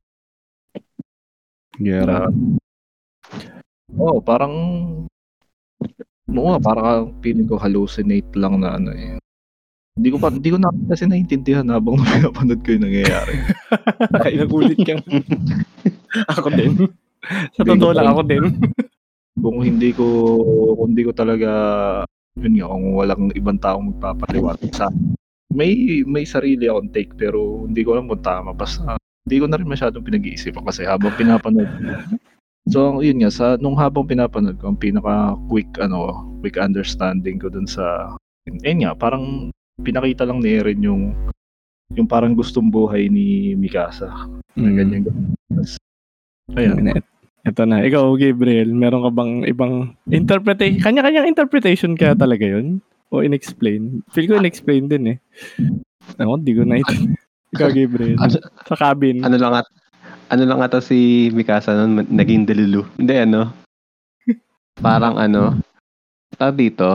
Yeah. Oh, parang parang feeling ko hallucinate lang na ano eh. Hindi ko na kasi naiintindihan habang pinapanood ko yung nangyayari. Nakailagulit kang. Ako din. Sa totoo lang ako din. Kung hindi ko talaga yun nga, kung walang ibang taong magpapaliwat sa may sarili akong take pero hindi ko alam kung tama. Basta hindi ko na rin masyadong pinag-iisipan kasi habang pinapanood. So yun nga, nung habang pinapanood ko, ang pinaka quick understanding ko dun sa yun nga, parang pinakita lang ni Eren yung parang gustong buhay ni Mikasa. Na ganyan. Ayan. Ito na. Ikaw, Gabriel, meron ka bang ibang interpretation? Kanya-kanyang interpretation kaya talaga yun? O inexplain? Feel ko inexplain din eh. Ako, di ko na ito. Ikaw, Gabriel. Sa cabin. Ano lang ata si Mikasa nun, naging delulu. Hindi, ano? Parang ano? Tawag dito.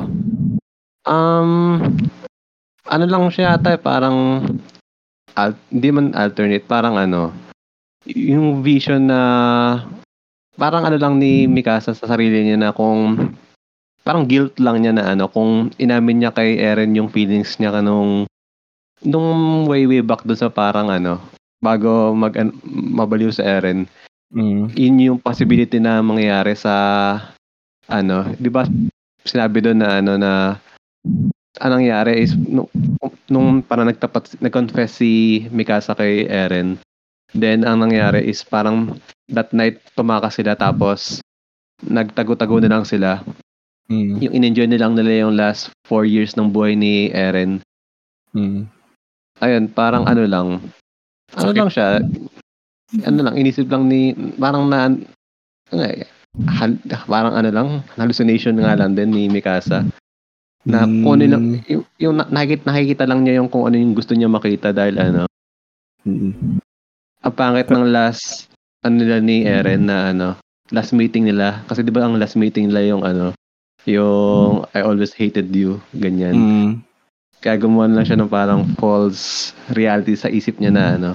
Ano lang siya ata, parang hindi man alternate, parang ano, yung vision na parang ano lang ni Mikasa sa sarili niya na kung parang guilt lang niya na ano, kung inamin niya kay Eren yung feelings niya nung way back doon sa parang ano, bago mabaliw sa Eren. Yun yung possibility na mangyayari sa ano, di ba sinabi doon na ano na anong nangyari is nung parang nag-confess si Mikasa kay Eren, then ang nangyari is parang that night tumakas sila tapos nagtago-tago na lang sila. Yung in-enjoy nilang nila yung last 4 years ng buhay ni Eren. Ayun, parang ano lang siya, ano lang, inisip lang ni parang na parang ano lang, hallucination nga lang din ni Mikasa. Na kung ano lang, yung nakikita lang niya yung kung ano yung gusto niya makita dahil ano. Ang pangit ng last ano nila ni Eren na ano, last meeting nila. Kasi di ba ang last meeting nila yung ano, yung I always hated you, ganyan. Kaya gumawa lang siya ng parang false reality sa isip niya na ano,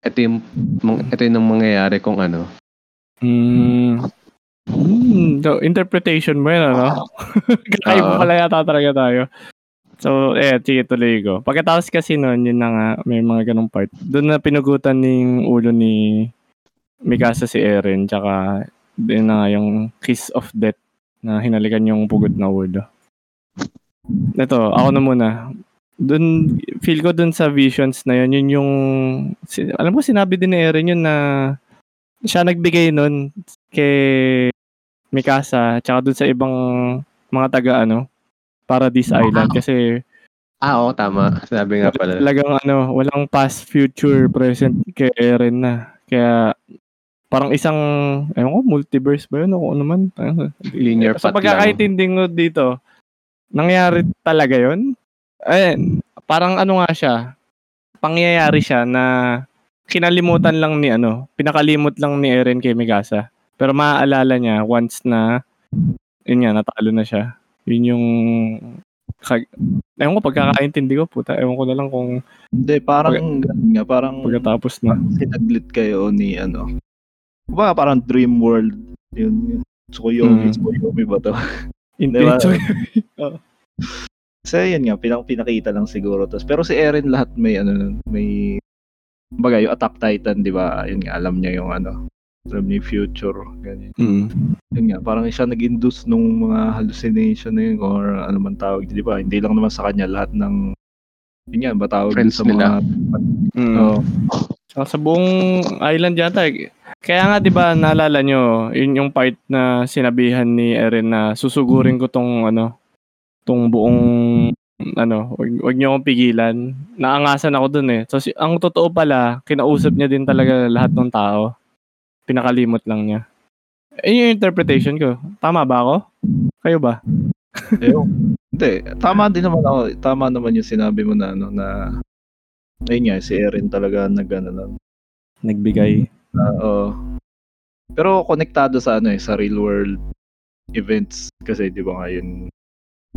ito yung mangyayari kung ano. So, interpretation mo yun, ano? Kakaiba pala yata talaga tayo. So, sige, tuloy ko. Pagkatapos kasi noon, yun na nga, may mga ganong part. Doon na pinugutan ng ulo ni Mikasa si Eren, tsaka yun na nga, yung kiss of death na hinalikan yung pugot na ulo. Ito, ako na muna. Doon, feel ko doon sa visions na yun, yun yung, alam ko sinabi din ni Eren yun na siya nagbigay noon kay Mikasa tsaka dun sa ibang mga taga ano, Paradise Island kasi oo, tama. Sabi nga pala. Talagang ano, walang past, future, present kay Eren na. Kaya parang isang multiverse ba yun o ano man? Linear path lang. So pagkakaintindi ko dito, nangyari talaga yun? Ayan, parang ano nga siya, pangyayari siya na kinalimutan lang ni ano, pinakalimot lang ni Eren kay Mikasa. Pero maaalala niya once na yun nga, natalo na siya. Yun yung pagkakaintindi ko, puta. Ewan ko na lang kung hindi, parang pagkatapos na sinaglit kayo ni ano. Baka parang dream world yun. Tsukuyomi ba to? So yun nga, pinakita lang siguro to. Pero si Eren lahat may ano, may bagay, yung Attack Titan, di ba? Yun nga, alam niya yung ano, alam niya future, ganyan. Yun nga, parang siya nag-induce nung mga hallucination na yun, or ano man tawag, di ba? Hindi lang naman sa kanya, lahat ng, yun nga, ba tawag sa mga sa buong island yata. Kaya nga, di ba, naalala nyo, yun yung part na sinabihan ni Eren na susugurin ko tong, ano, tong buong, ano, wag niyo akong pigilan. Naangasan ako dun eh. So, ang totoo pala, kinausap niya din talaga lahat ng tao. Pinakalimot lang niya. Yung interpretation ko. Tama ba ako? Kayo ba? Hindi. Tama din naman ako. Tama naman yung sinabi mo na ano na ayun nga, si Erin talaga nagbigay. Pero konektado sa ano eh, sa real world events kasi 'di ba ngayon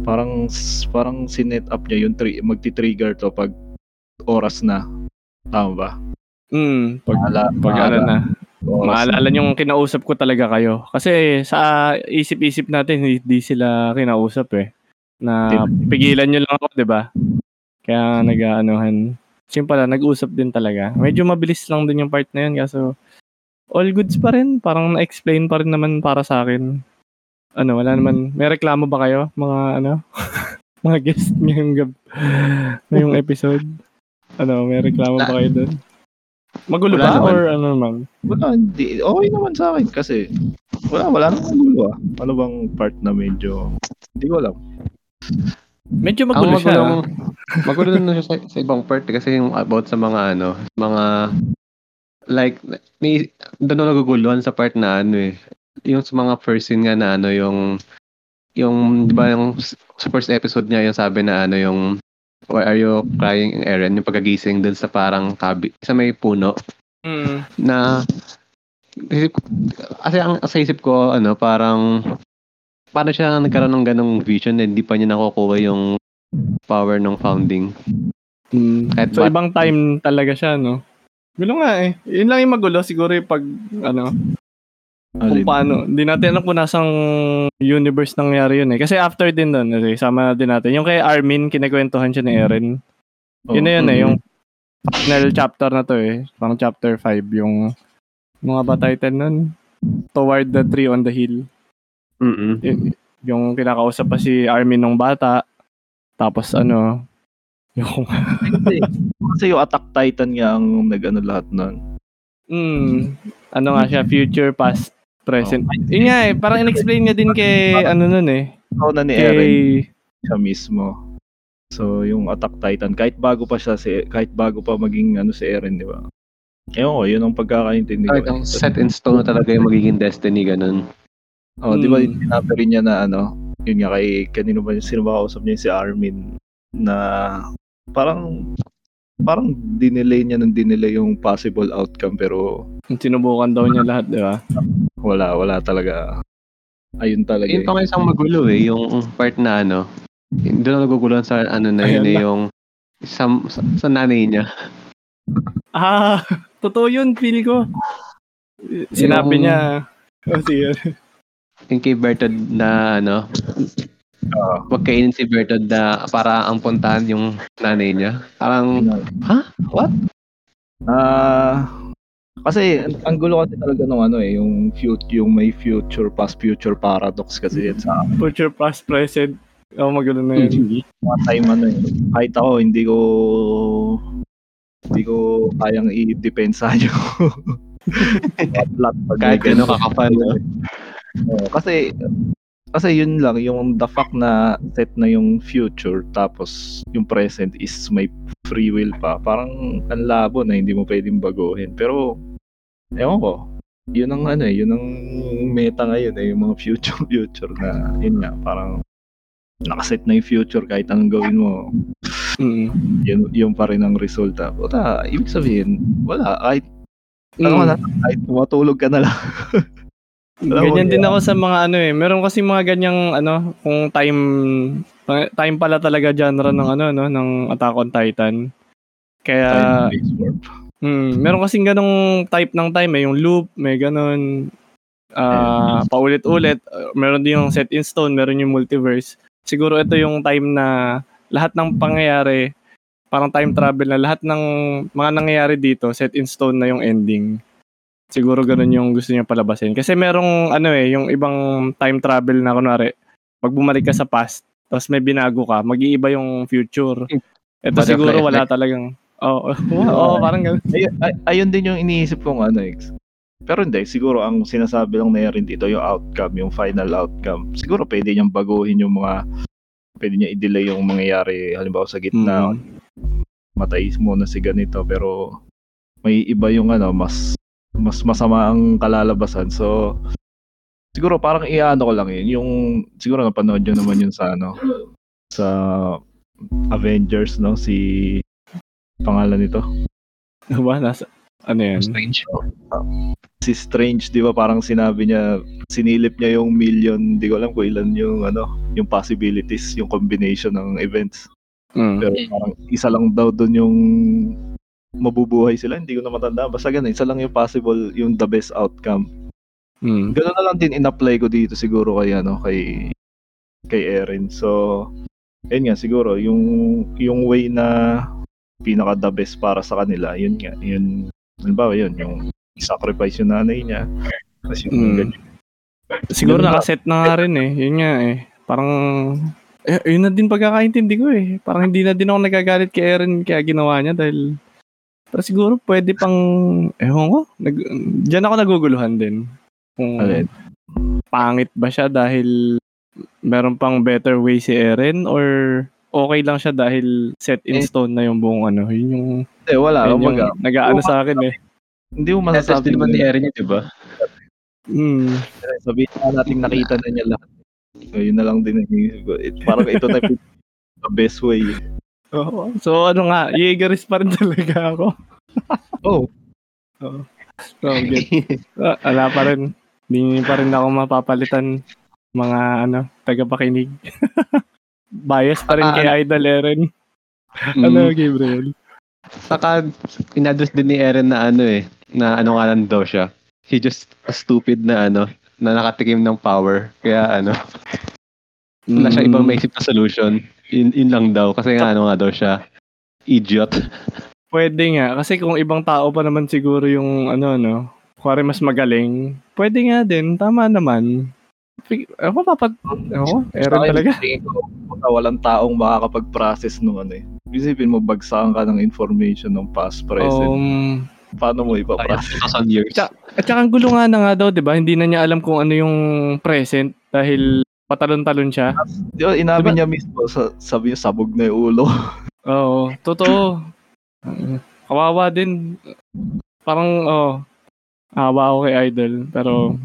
parang sinet up niya yung magti-trigger to pag oras na. Tama ba? Pag maalala yung kinausap ko talaga kayo. Kasi sa isip-isip natin, hindi sila kinausap eh. Na pigilan nyo lang ako, di ba? Kaya nag-aanuhan. Siyempre pala, nag-usap din talaga. Medyo mabilis lang din yung part na yun. Kaso, all goods pa rin. Parang na-explain pa rin naman para sa akin. Ano, wala naman. May reklamo ba kayo? Mga ano? Mga guest ngayong ngayong episode? Ano, may reklamo ba kayo doon? Magulo wala ba naman. Or ano naman? Wala, hindi. Okay naman sa akin kasi wala naman magulo ah. Ano bang part na medyo hindi ko alam. Medyo magulo siya. Magulo din siya sa ibang part kasi yung about sa mga ano, mga like may doon naguguluhan sa part na ano eh. Yung sa mga first scene nga na ano yung 'di ba yung sa first episode niya yung sabi na ano yung why are you crying, Eren? Yung pagkagising dun sa parang tabi, sa may puno. Na, kasi isip ko, ano, parang, paano siya nagkaroon ng ganong vision na hindi pa niya nakukuha yung power ng founding. So, ibang time talaga siya, no? Gulo nga eh. Yun lang yung magulo, siguro yung pag, ano, kung paano. Hindi natin alam kung nasang universe nangyari yun eh. Kasi after din doon, okay, sama din natin. Yung kay Armin, kinakwentuhan siya ni Eren. Yun na yun eh, yung final chapter na to eh. Parang chapter 5, yung mga ba Titan nun? Toward the Tree on the Hill. Yung kinakausap pa si Armin ng bata. Tapos ano, yung... kasi yung Attack Titan nga ang nag-ano lahat nun. Ano nga siya, future, past, present. Yun nga eh, parang in-explain niya din kay ano nun eh. Ako na ni Eren. Siya mismo. So, yung Attack Titan, kahit bago pa maging ano si Eren, di ba? Ewan ko, yun ang pagkakaintindi ko. Kahit ang set in stone na talaga yung magiging destiny, ganun. O, di ba, sinabi rin niya na ano, yun nga kay, kanino ba, sino ba kausap niya si Armin, na parang dinelay niya ng dinelay yung possible outcome, pero... sinubukan daw niya lahat, di ba? Wala talaga. Ayun talaga. Yun pa nga isang magulo eh, yung part na ano. Doon na naguguluhan sa ano na yun eh, yung sa nanay niya. Ah, totoo yun, feel ko. Sinabi niya. Oh, sige. Yung kay Bertod na ano, wag kainin si Bertod na para ang puntahan yung nanay niya. Parang, what? Kasi ang gulo kasi talaga ng ano eh, yung future, yung may future past future paradox kasi yan sa amin. Future past present. Oh, magulo na yun. Mga time ano eh. Kahit ako hindi ko kayang i-depensa nyo. Kahit ano kakapal. Kasi yun lang yung the fact na set na yung future tapos yung present is may free will pa, parang ang labo na hindi mo pwedeng baguhin, pero ewan ko, yun ang ano eh, yun ang meta ngayon eh, yung mga future na yun nga, parang nakaset na yung future, kahit anong gawin mo yun pa rin ang resulta. Puta, ibig sabihin wala, kahit matulog ka na lang. Ganyan din ako sa mga ano eh. Meron kasi mga ganyang ano, kung time pala talaga genre ng ano no, ng Attack on Titan. Kaya meron kasing ganong type ng time, may yung loop, may ganon. Paulit-ulit, meron din yung set in stone, meron yung multiverse. Siguro ito yung time na lahat ng pangyayari, parang time travel na lahat ng mga nangyayari dito, set in stone na yung ending. Siguro ganun yung gusto niya palabasin. Kasi merong ano eh, yung ibang time travel na kunwari, pag bumalik ka sa past, tapos may binago ka, mag-iiba yung future. Ito siguro wala talagang... parang ganun. Ayun din yung iniisip kong ano eh. Pero hindi, siguro ang sinasabi lang na rin dito, yung outcome, yung final outcome. Siguro pwede niyang baguhin yung mga... Pwede niya i-delay yung mangyayari, halimbawa sa gitna. Matay muna si ganito, pero may iba yung ano, mas masama ang kalalabasan, so Siguro parang iano ko lang yun. Yung siguro napanood nyo naman yun sa ano, sa Avengers, no? Si pangalan nito. Ano ba? Nasa ano yan? Strange. Si Strange, di ba? Parang sinabi niya, sinilip niya yung million, di ko alam kung ilan yung ano, yung possibilities, yung combination ng events. Mm. Pero parang isa lang daw doon yung mabubuhay sila. Hindi ko na matanda. Basta ganun, isa lang yung possible, yung the best outcome. Mm. Gano'n na lang din in-apply ko dito siguro kay ano, kay Erin. So, ayun nga siguro yung way na pinaka the best para sa kanila, yun nga, yun halimbawa yun, yung sacrifice yung nanay niya. Kasi yung ganyan. Siguro nakaset na nga rin eh. Yun nga eh. Parang yun na din pagkakaintindi ko eh. Parang hindi na din ako nagagalit kay Erin kaya ginawa niya dahil pero siguro pwede pang diyan ako naguguluhan din. Kung pangit ba siya dahil meron pang better way si Erin or okay lang siya dahil set in stone na yung buong ano, yun yung wala yung nag-aano sa akin eh. Hindi mo masasabi naman ni Erin yun, di ba? Sabihin na natin nakita na niya lahat. So, yun na lang din ang inisip ko. Parang ito na the best way. Oh, so ano nga, Yeageris pa rin talaga ako. Oh. So, good. Ala pa rin. Hindi pa rin ako mapapalitan mga ano, tagapakinig. Bias pa rin kay Idol Erin. Ano, Gabriel? Saka, inaddress din ni Erin na ano eh, na ano nga lang daw siya. He just stupid na ano, na nakatikim ng power. Kaya ano, wala siya ibang maisip na solution. In lang daw. Kasi nga ano nga daw siya, idiot. Pwede nga. Kasi kung ibang tao pa naman siguro yung ano, no? Kuwari mas magaling. Pwede nga din. Tama naman. Erin talaga. Walang taong makakapag-process nung ano eh. Isipin mo, bagsakan ka ng information ng past, present. Paano mo ipaprocess? At saka ang gulo nga na nga daw, di ba? Hindi na niya alam kung ano yung present dahil patalon-talon siya. Inabi diba? Niya mismo, sabi niya, sabog na yung ulo. Oo. Totoo. Kawawa din. Parang, awa ako kay Idol. Pero,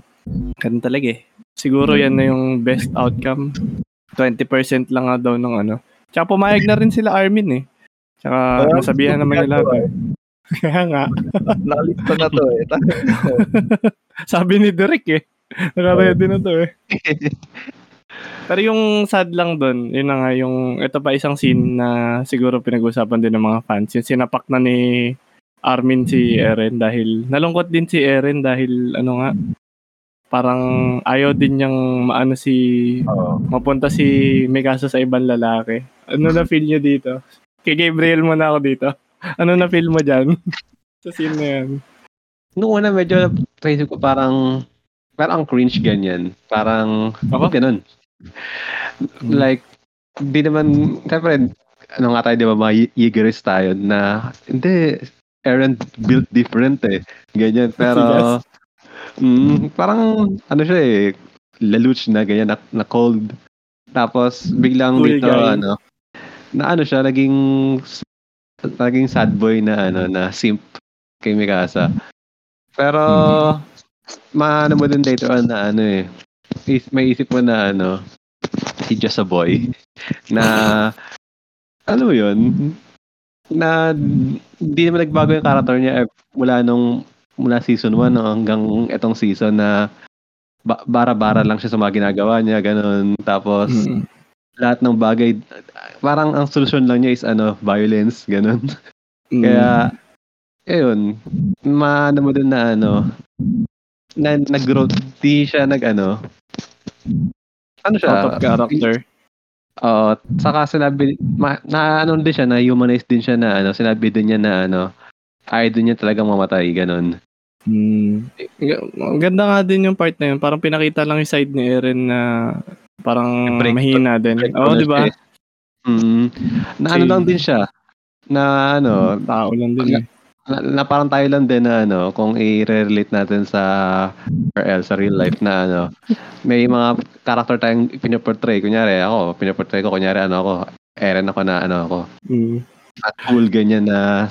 ganun talaga eh. Siguro yan na yung best outcome. 20% lang nga daw ng ano. Tsaka pumayag na rin sila Armin eh. Tsaka nasabihan naman nila. Kaya nga. Nakalista na to eh. Sabi ni Derek eh. Nakaready na to eh. Pero yung sad lang dun, yun na nga, yung, ito pa isang scene na siguro pinag-usapan din ng mga fans. Yung sinapak na ni Armin si Erin dahil, nalungkot din si Erin dahil, ano nga, parang ayaw din niyang maano mapunta si Mikasa sa ibang lalaki. Ano na feel niyo dito? Kay Gabriel mo na ako dito. Ano na feel mo dyan? Sa scene na yan. Noong una, medyo naisip ko parang cringe ganyan. Parang, ganun. Like, di naman, siyempre, ano nga tayo, di ba, mga Yeageris tayo na, hindi, Erin built different eh. Ganyan, pero, parang, ano siya eh, laluch na, ganyan, na cold. Tapos, biglang dito, ano, na ano siya, naging sad boy na, ano, na simp kay Mikasa. Pero, maano mo din later on na, ano eh, may isip mo na, ano, he's just a boy na ano yun na hindi naman nagbago yung character niya mula season 1 hanggang etong season na bara-bara lang siya sa mga ginagawa niya ganun tapos lahat ng bagay parang ang solusyon lang niya is ano violence ganun kaya ayun maano mo din na ano na nag-growth di siya ano siya? Out of character. Saka sinabi, din siya, na-humanize din siya na, sinabi din niya na, ayaw din niya talagang mamatay, ganun. Ganda nga din yung part na yun. Parang pinakita lang yung side ni Erin na parang mahina din. Oo, di ba? Lang din siya. Na, tao lang din eh. Na parang tayo lang din na kung i-relate natin sa real life na may mga character tayong pinaportray. Kunyari ako, pinaportray ko, kunyari ako, Erin ako na ako. At cool ganyan na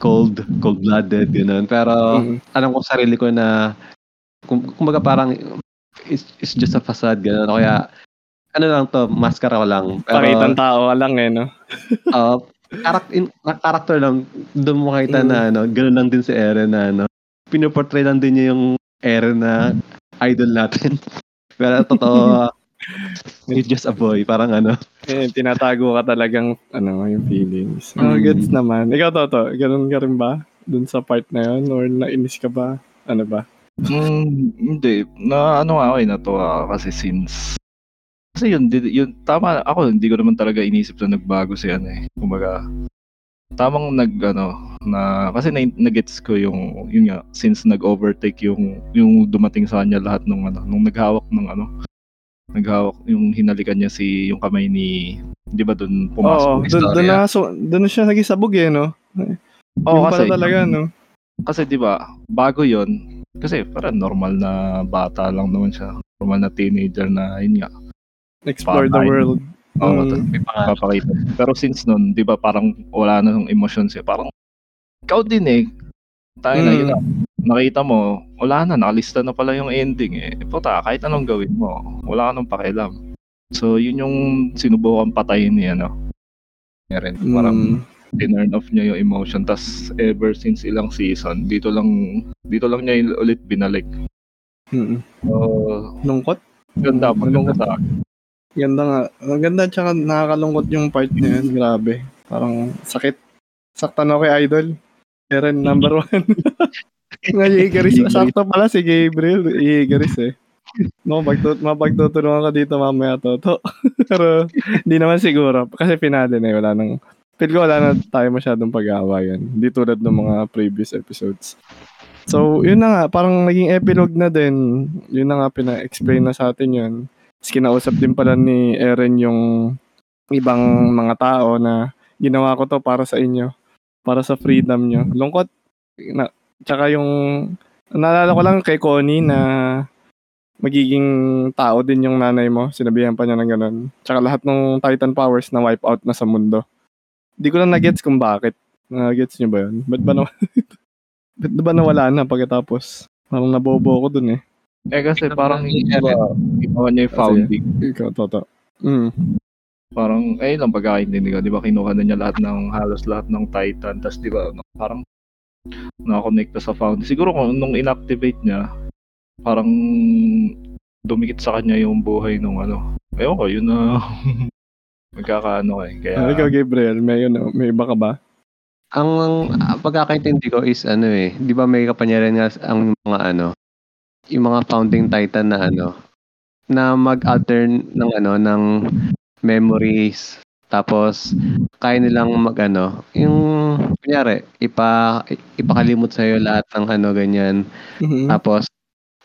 cold-blooded, ganun. Pero, alam ko sarili ko na, kumbaga parang it's just a facade, gano'n. O kaya, ano lang to, maskara ko lang. Pakitang tao ka lang eh, no? Character lang, doon mo kita na, ano, gano'n lang din si Eren na, ano, pinuportray lang din niya yung Eren na idol natin. Pero totoo, it's just a boy, parang ano. Eh, tinatago ka talagang, ano, yung feelings. Oh, gets naman. Ikaw, Toto, gano'n ka rin ba? Dun sa part na yun? Or nainis ka ba? Ano ba? Hindi. Na, ano nga ako, natuwa kasi since... Kasi yun, tama, ako hindi ko naman talaga inisip na nagbago siya yan eh. Kumbaga, tamang kasi nag-gets ko yung, yun nga, since nag-overtake yung dumating sa kanya lahat nung, ano, nung naghawak yung hinalikan niya yung kamay ni, di ba doon pumasok yung istorya? Oo, doon siya nagisabog eh, no? Oo, kasi talaga, no? Kasi di ba bago yun, kasi parang normal na bata lang naman siya, normal na teenager na, yun nga, explore the world. Oo, papakita. Pero since nun, di ba parang wala na yung emotions eh. Parang, ikaw din eh. Tayo na yun. Nakita mo, wala na, nakalista na pala yung ending eh. Puta, kahit anong gawin mo, wala ka nang pakialam. So, yun yung sinubukan patayin niya, no? Parang, turn off niya yung emotion. Tas, ever since ilang season, dito lang niya ulit binalik. So, lungkot? Ganda, maganda sa akin. Ganda nga. Ang ganda, tsaka nakakalungkot yung part na yun. Grabe. Parang sakit. Saktan ako kay Idol. Eren, number one. Nga Yegaris. Sakto pala si Gabriel. Yegaris eh. No, mapagtutunuan ka dito mamaya, Toto. Pero hindi naman siguro. Kasi finale na eh. Wala nang... Feel ko wala na tayo masyadong pag-aawayan. Hindi tulad ng mga previous episodes. So, yun na nga. Parang naging epilogue na din. Yun na nga, pina-explain na sa atin yun. Tapos kinausap din pala ni Eren yung ibang mga tao na ginawa ko to para sa inyo. Para sa freedom nyo. Lungkot. Tsaka yung... Naalala ko lang kay Connie na magiging tao din yung nanay mo. Sinabihan pa niya ng ganun. Tsaka lahat ng Titan powers na wipe out na sa mundo. Hindi ko lang na-gets kung bakit. Na-gets nyo ba yun? Ba't ba nawala na pagkatapos? Parang nabobo ko dun eh. Kasi parang ginawa niya yung founding. Ikaw, Toto. Parang, lang pagkaintindi ko. Di ba, kinuha na niya halos lahat ng Titan. Tapos, di ba, parang nakakonekta sa founding. Siguro nung inactivate niya, parang dumikit sa kanya yung buhay nung ano. Ewan ko, yun na magkakaano eh. Kaya... Ikaw, Gabriel, may iba ka ba? Ang pagkakaintindi ko is ano eh. Di ba, may kapanyaran nga ang mga ano, yung mga founding titan na ano na mag-altern ng ano ng memories, tapos kaya nilang magano yung kunyari ipakalimot sa iyo lahat ng ano ganyan. Tapos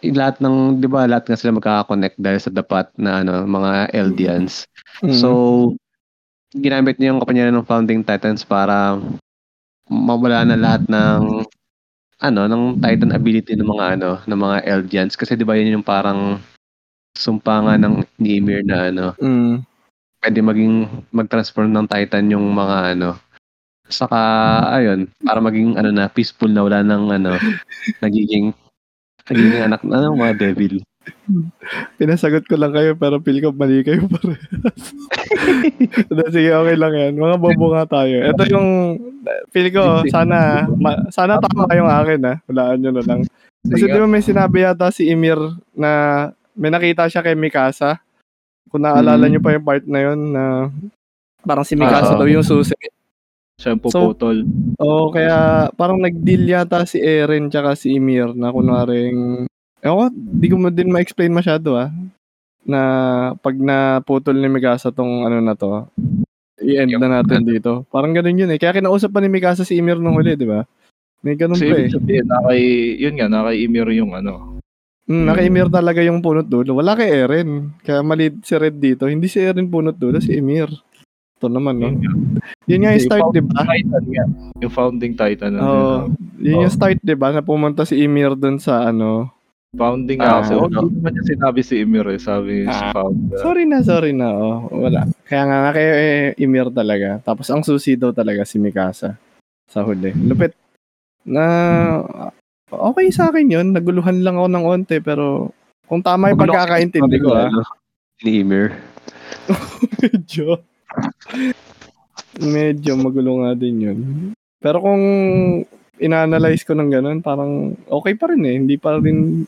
lahat ng di ba lahat nga sila magkaka-connect dahil sa dapat na ano mga Eldians. So ginamit niya yung kapangyarihan ng founding titans para mawala na lahat ng ng Titan ability ng mga ng mga Eldians, kasi 'di ba yun yung parang sumpangan ng Ymir na pwede mag-transform ng Titan yung mga saka ayun para maging peaceful na wala nang nagiging anak na ng mga devil. Pinasagot ko lang kayo pero pili ko mali kayo parehas. Sige, okay lang yan. Mga bobo nga tayo. Ito yung pili ko, sana tama yung akin ha. Hulaan nyo na lang. Kasi di ba may sinabi yata si Ymir na may nakita siya kay Mikasa. Kung naalala nyo pa yung part na yun na parang si Mikasa daw yung susi. Siya yung puputol. So, kaya parang nag-deal yata si Eren tsaka si Ymir na kunwaring di ko din ma-explain masyado na pag naputol ni Mikasa tong na to, i-end na natin dito. Parang ganun yun eh. Kaya kinausap pa ni Mikasa si Ymir nung huli, di ba? May ganun so, pa eh. Sabihin, naka Ymir yung naka Ymir talaga yung punot dulo. Wala kay Eren. Kaya mali si Red dito. Hindi si Eren punot dulo, si Ymir. Ito naman, no? Yun nga yung start, di ba? Yung founding titan. Yung start, di ba? Na pumunta si Ymir dun sa founding kasi. Hindi naman niya sinabi si Ymir eh. Sabi si founder. Sorry na. Wala. Kaya nga kayo Ymir talaga. Tapos ang susi daw talaga si Mikasa. Sa huli. Lupit. Okay sa akin yun. Naguluhan lang ako ng onte pero Kung tama yung pagkakaintindi ko, ha? Ni Emir. Medyo magulo nga din yun. Pero kung inanalyze ko ng ganun, parang okay pa rin eh. Hindi pa rin,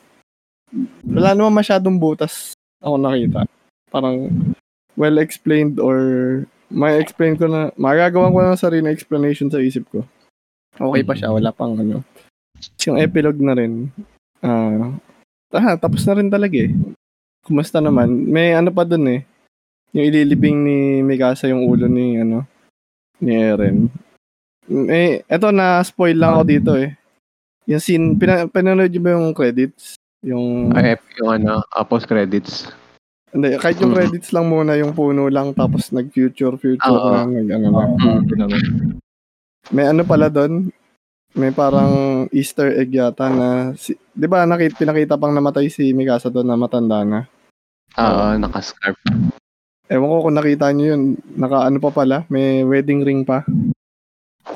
wala naman masyadong butas ako nakita. Parang well-explained or may explain ko na, magagawa ko na sarili na explanation sa isip ko. Okay pa siya, wala pang ano. Yung epilogue na rin. Tapos na rin talaga eh. Kumusta naman? May ano pa dun eh. Yung ililibing ni Mikasa yung ulo ni ano ni Eren. Eh, eto na spoil lang ako dito eh. Yung scene, pinanood mo ba yung credits? Yung post credits. Hindi, kahit yung credits lang muna, yung puno lang, tapos nag-future lang. May ano pala doon? May parang Easter egg yata na, di ba pinakita pang namatay si Mikasa doon na matanda na? Naka-scarf. Ewan ko kung nakita nyo yun, naka ano pa pala, may wedding ring pa.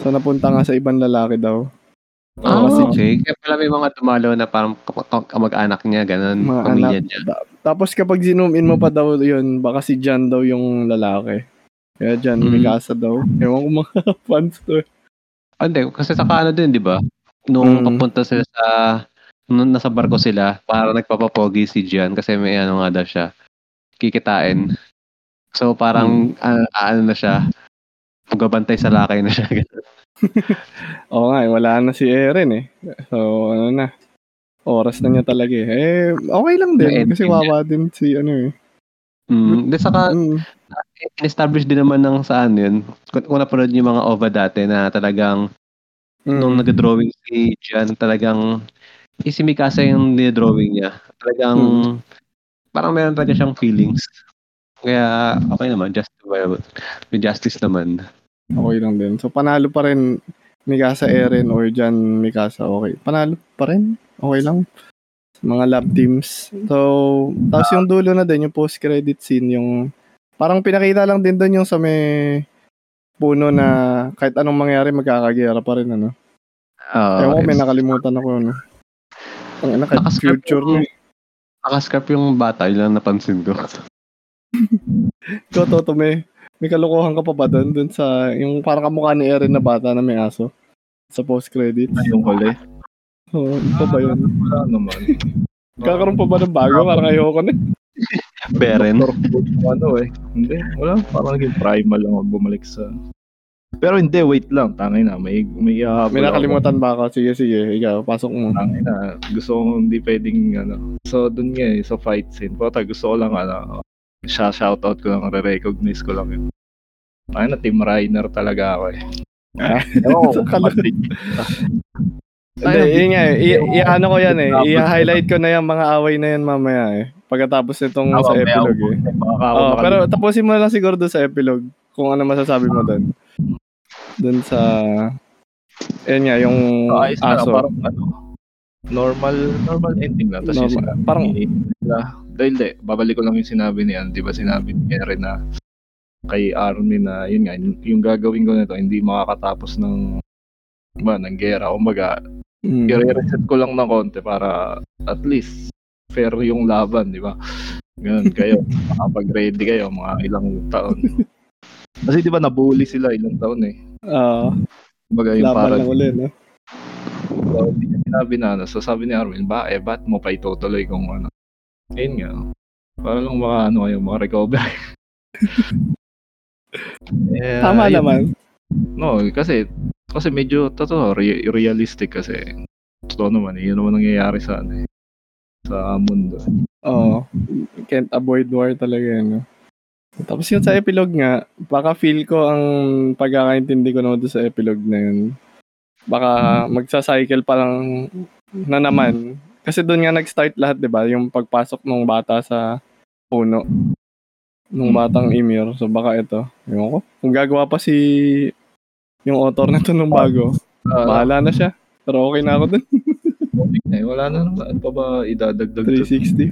So napunta nga sa ibang lalaki daw. Kasi kaya pala may mga dumalo na parang kamag-anak niya, ganun, pamilya niya. Tapos kapag zoom in mo pa daw yun, baka si Jan daw yung lalaki. Kaya Jan Mikasa daw. Ewan ko mga fans to. Hindi, kasi sa kaano din, di ba? Nung papunta sila sa, nung nasa barko sila, parang nagpapapogi si Gian kasi may ano nga daw siya, kikitain. So parang, ano na siya, pagabantay sa lakay na siya. Oo nga, wala na si Eren eh. So ano na, oras na niya talaga eh. Eh, okay lang din, may kasi wawa din si ano eh. Then saka, in-establish din naman ng saan yun. Kung napanood yung mga OVA dati na talagang nung nag-drawing si Gian, talagang si Mikasa yung drawing niya. Talagang parang meron talaga siyang feelings. Kaya okay naman, justifiable. May justice naman. Okay lang din. So panalo pa rin Mikasa Eren or Gian Mikasa, okay. Panalo pa rin, okay lang. Mga lab teams. So, tapos yung dulo na din, yung post-credit scene, yung parang pinakita lang din doon yung sa may puno na kahit anong mangyari, magkakagera pa rin, ano? Ewan ko, may nakalimutan ako, ano? Ang anak, future na. Nakascarp yung bata, yun lang napansin ko. Totoo, may kalukuhan ka pa ba doon sa, yung parang kamukha ni Eren na bata na may aso? Sa post-credit? Yung huli. Oo, ito ba yun? Wala naman. Kakaroon pa ba ng bago? Parang ayoko na. Beren? Ano eh. Hindi, wala. Parang naging primal lang ako bumalik sa... Pero hindi, wait lang. Tangay na, may ihahapon. May nakalimutan ba ako? Sige. Ikaw, pasok mo. Tangay na. Gusto ko hindi pwedeng ano. So, dun nga eh, sa fight scene. Pata, gusto ko lang ano. Shoutout ko lang, re-recognize ko lang yun. Tangay na, Team Reiner talaga ako eh. Oo, ano ko yan eh. I-highlight ko na yung mga away na yan mamaya eh. Pagkatapos nitong sa epilogue eh. Pero tapusin mo lang siguro doon sa epilogue. Kung ano masasabi mo doon. Doon sa... Ayan nga, yung aso. Parang ano, normal ending na. Tapos parang... Dahil babalik ko lang yung sinabi ni Andy. Diba sinabi ni Eren na kay Armin na yun nga, yung gagawin ko na to, hindi makakatapos ng gera. Umaga, i-reset ko lang ng konti para at least fair yung laban, di ba? Ganun kayo, makapag-ready kayo mga ilang taon. Kasi di ba nabully sila ilang taon eh. Bagay yung para lang ulit, no? So, hindi niya sinabi na ano. So, sabi ni Armin, ba't mo pa itutuloy kung ano? Ayun nga, para lang maka-recover. Tama naman. No, kasi medyo totoo, realistic kasi. Totoo naman, yun naman nangyayari sa mundo. Oo. Can't avoid war talaga, no? Tapos yun sa epilogue nga, baka feel ko ang pagkakaintindi ko naman sa epilogue na yun. Baka magsa-cycle pa lang na naman. Kasi doon nga nag-start lahat, di ba? Yung pagpasok ng bata sa puno. Nung batang Emir. So baka ito. Ewan ko. Kung gagawa pa si... Yung author na ito nung bago. Bahala na siya. Pero okay na ako dun. Wala na naman. Pa ba idadagdag 360? Dun?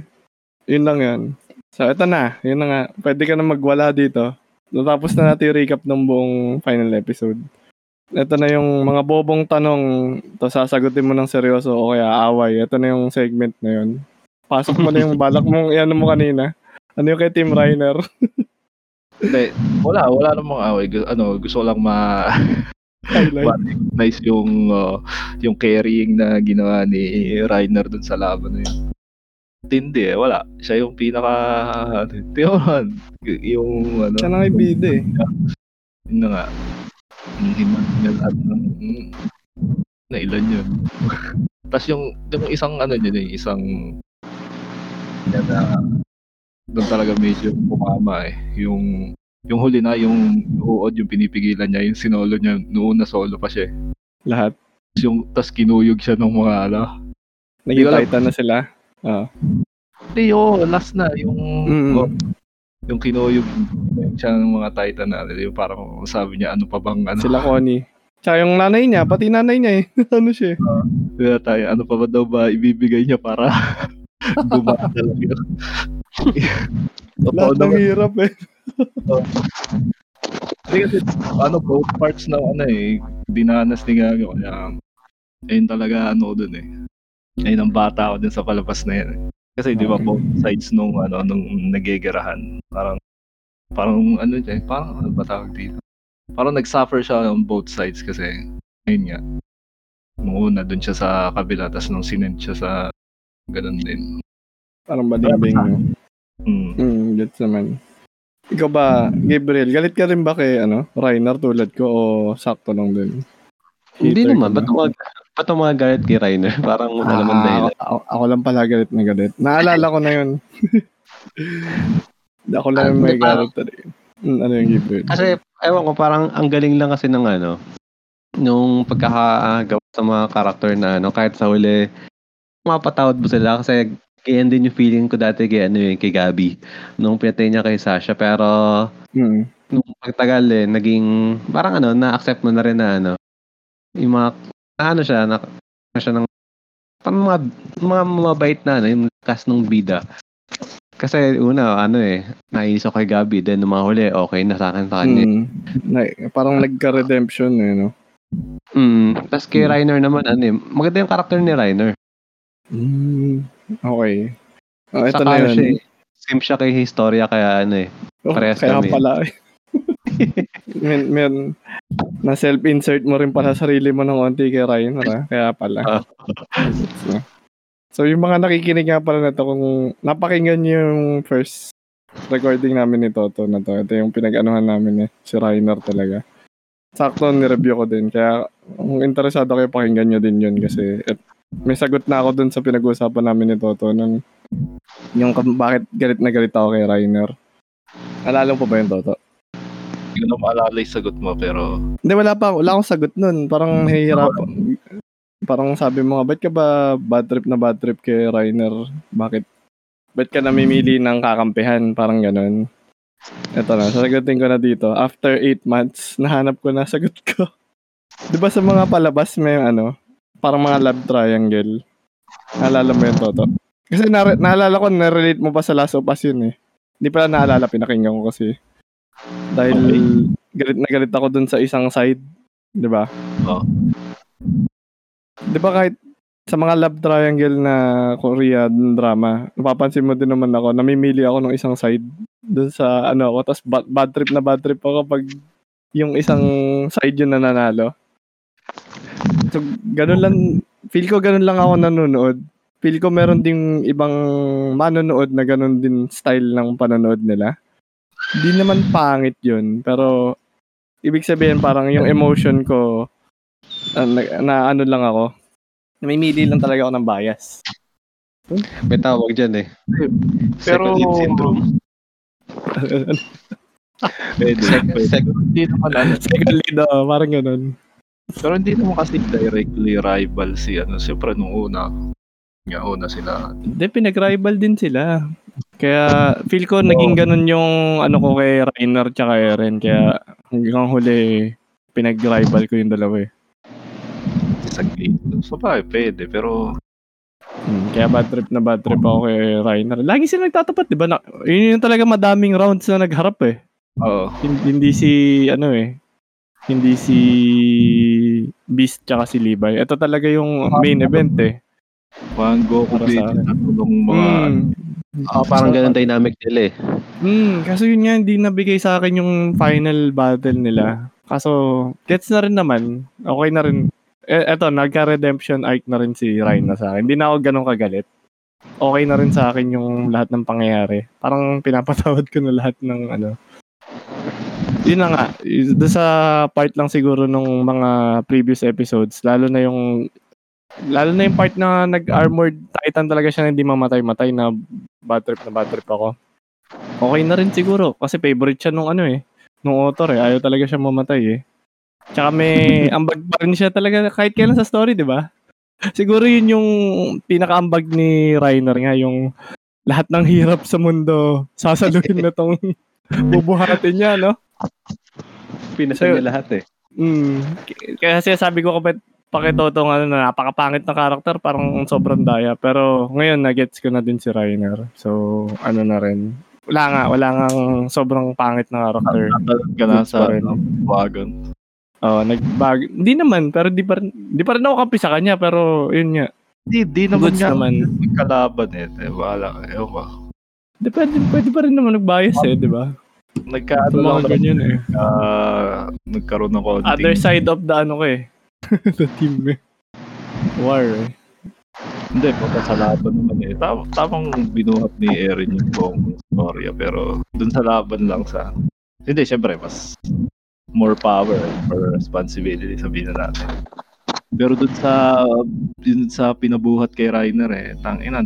Yun lang yun. So, ito na. Yun na nga. Pwede ka na magwala dito. Natapos na natin recap ng buong final episode. Ito na yung mga bobong tanong. Ito sasagutin mo ng seryoso o kaya away. Ito na yung segment na yun. Pasok mo na yung balak mong ano mo kanina. Ano yung kay Team Rainer? Hindi, wala namang away. Ano, gusto lang nice yung carrying na ginawa ni Rainer dun sa laban na yun. Tindi eh, wala. Siya yung pinaka... Tiyon, yung ano... Siya na kay Bide eh. Yun na nga. Hindi man yan at nailan yun. Tapos yung isang ano yun, yung isang... Yan na... Doon talaga medyo pumama eh. Yung huli na, yung uod, yung pinipigilan niya, yung sinolo niya, noon na solo pa siya eh. Lahat? Tapos kinuyog siya ng mga ala. Naging na sila? Ah. Yo, last na yung yung kinuyog siya ng mga Titan na, yung parang sabi niya ano pa bang ano. Sila Connie. Tsaka yung nanay niya, pati nanay niya eh. Ano siya? Tayo, ano pa ba daw ba ibibigay niya para gumana lang yun. Lahat ng hirap eh. Kasi ano, both parts na ano eh, dinanas ni Gaga. Kaya, ayun talaga ano dun eh. Ayun ang bata ko din sa palabas na yan. Kasi di ba po, sides nung ano, nung nagigerahan. Parang ano siya, parang ano ba tawag dito? Parang nagsuffer siya on both sides kasi, ayun nga. Nung una dun siya sa kabila, tas nung sinend siya sa ganun din. Parang bading-bing. That's naman. Ikaw ba, Gabriel, galit ka rin ba kay ano, Rainer tulad ko o sakto lang din? Hindi naman, ba't ang mga galit kay Rainer? Parang wala naman dahilan. Ako lang pala galit na galit. Naalala ko na yun. Ako lang may galit talaga. Ano yung gipin? Kasi, ewan ko, parang ang galing lang kasi ng ano, nung pagkakagawa sa mga karakter na ano, kahit sa huli, mapatawad mo sila kasi ganyan din yung feeling ko dati kay, ano, yun, kay Gabi. Nung pinatay niya kay Sasha, pero nung pagtagal eh, naging, parang ano, na-accept mo na rin na ano, yung mga siya ng mga bait na ano, yung lakas ng bida. Kasi una, ano eh, nainis ako kay Gabi, then nung mga huli, okay na sa akin pa kanya. Parang nagka-redemption eh, no? Tapos kay Rainer naman, ano eh, maganda yung karakter ni Rainer. Okay. Oh, ito na yun. Same siya kay Historia, kaya ano eh, parehas kaya kami. Pala eh. men na self-insert mo rin pala sarili mo ng konti kay Rainer, ha? Kaya pala. So yung mga nakikinig nga pala nito, kung napakinggan nyo yung first recording namin ni Toto na to, ito yung pinag-anuhan namin eh, si Rainer talaga. Sakto, nireview ko din. Kaya kung interesado kayo, pakinggan nyo din yun kasi may sagot na ako dun sa pinag-uusapan namin ni Toto nun, yung bakit galit na galit ako kay Rainer. Alala mo pa ba yung Toto? Hindi ko na maalala yung sagot mo, pero... Hindi, wala akong sagot nun. Parang hihirapan. Parang sabi mo nga, ba't ka ba bad trip kay Rainer? Bakit? Ba't ka namimili ng kakampihan? Parang ganun. Ito na, sasagutin ko na dito. After 8 months, nahanap ko na sagot ko. Diba sa mga palabas may ano, parang mga love triangle? Naalala mo yun, Toto? Kasi naalala ko, narelate mo pa sa Last of Us yun eh. Hindi pala naalala, pinakinggan ko kasi. Dahil galit na galit ako dun sa isang side, di ba? Oo. Di ba kahit sa mga love triangle na Korean drama, napapansin mo din naman ako, namimili ako ng isang side dun sa ano ako, tapos bad trip ako kapag yung isang side yun na nanalo. So, ganun lang, feel ko ganun lang ako nanonood. Feel ko meron ding ibang manonood na ganun din style ng panonood nila. Di naman pangit yun, pero ibig sabihin parang yung emotion ko na ano lang ako, namimili lang talaga ako ng bias. May tawag dyan eh. Pero... Second lead syndrome. Second lead, parang ganun. Pero hindi naman kasi directly rival si ano, siyempre nung una sila. Hindi, pinag-rival din sila. Kaya feel ko naging ganun yung ano ko kay Rainer tsaka Eren. Kaya hanggang huli pinag-rival ko yung dalawa eh. Exactly. So pa, pwede pero... Kaya bad trip ako kay Rainer. Lagi sila nagtatapat, di ba? Yun yung talaga madaming rounds na nagharap eh. Oo. Hindi si ano eh. Hindi si Beast tsaka si Levi. Ito talaga yung main event eh. Parang Goku Blade na tulong mga... parang ganun dynamic nila eh. Kaso yun nga, hindi nabigay sa akin yung final battle nila. Kaso, gets na rin naman. Okay na rin. Eto, nagka-redemption arc na rin si Rhino sa akin. Hindi na ako ganun kagalit. Okay na rin sa akin yung lahat ng pangyayari. Parang pinapatawad ko na lahat ng ano. Yun na nga, doon sa part lang siguro nung mga previous episodes, lalo na yung part na nag-armored Titan talaga siya na hindi mamatay-matay na bad trip ako. Okay na rin siguro kasi favorite siya nung ano eh, nung author eh. Ayaw talaga siya mamatay eh. Tsaka may ambag pa rin siya talaga kahit kailan sa story, di ba? Siguro yun yung pinakaambag ni Reiner nga, yung lahat ng hirap sa mundo, sasaluhin na tong bubuhatin niya, no? Pinasa niya lahat eh. Kaya sabi ko kapit, pakitotong ano na, napakapangit na karakter, parang sobrang daya. Pero ngayon, nagets ko na din si Reiner. So, ano na rin. Wala nga sobrang pangit na karakter. Natalag ka na sa wagon. Oh, nagbago. Hindi naman, pero di pa rin ako kampi sa kanya, pero yun nga. Di naman goods niya naman. Kalaban eh, wala, ewan ba. Pwede pa rin naman nag-bias eh, di ba? Nagkaroon lang ganyan eh. Nagkaroon ng konting. Other side of the ano ko eh. The team eh. War eh. Hindi, punta sa laban naman eh. Tamang binuhat ni Eren yung buong storya, pero dun sa laban lang sa... Hindi, syempre, mas... more power or responsibility sabihin na natin. Pero dun sa pinabuhat kay Reiner eh, tanginan.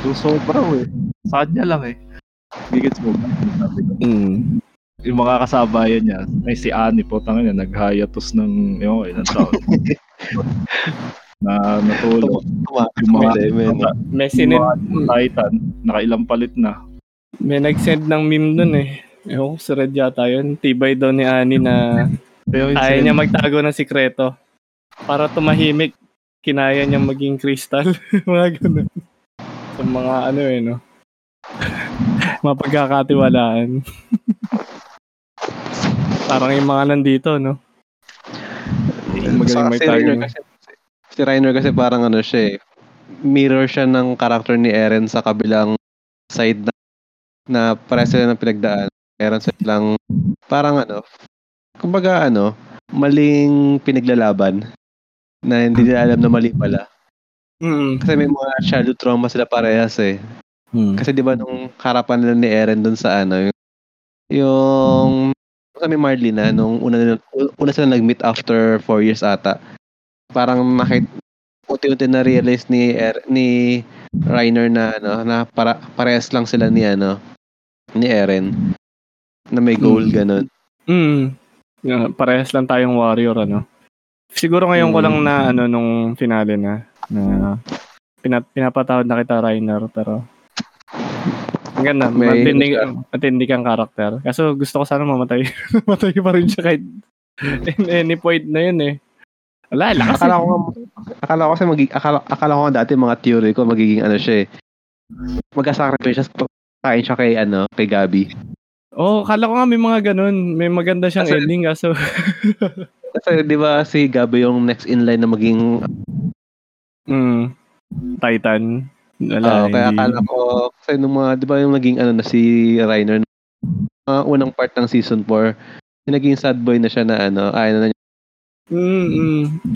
So sobra eh. Sad niya lang eh. Gigits mo ba? Yung mga kasabayan niya, may si Annie po, tanginan, nag-hiatus ng ilang taon. Na natulog. May sinend Titan, nakailang palit na. May nag-send ng meme dun eh. Ewan ko, si Red yata yun. Tibay daw ni Annie na ayaw niya magtago ng sikreto. Para tumahimik, kinaya niya maging crystal. Mga ganun. Sa mga ano eh, no? Mapagkakatiwalaan. Parang yung mga nandito, no? Magaling may tago. Si Reiner kasi parang ano siya eh. Mirror siya ng karakter ni Eren sa kabilang side na pare sila ng pinagdaan. Meron silang parang ano, kumbaga ano, maling pinaglalaban na hindi nila alam na mali pala. Kasi may mga childhood trauma sila parehas eh. Kasi di ba nung harapan nila ni Eren dun sa ano, yung kami Marlene na nung una sila nag-meet after 4 years ata. Parang unti-unti na realize ni Reiner na ano, na parehas lang sila ni Eren. Na may goal, ganun. Yeah, parehas lang tayong warrior, ano. Siguro ngayon ko lang na, ano, nung finale na pinapatawad na kita, Reiner, pero hanggang na, matindi kang karakter. Kaso gusto ko sana mamatay. Matay pa rin siya kahit any point na yun, eh. Wala, lakas. Akala ko dati mga theory ko, magiging ano siya, eh. Mag-sacrifice siya, pagkain siya kay, ano, kay Gabi. Oh, kala ko nga may mga ganun. May maganda siyang ending kaso. Kasi di ba si Gabi yung next in line na maging Titan. Wala, kaya akala ko kasi nung mga di ba yung naging ano na si Reiner unang part ng season 4, yung naging sad boy na siya na ano, ayaw na niya.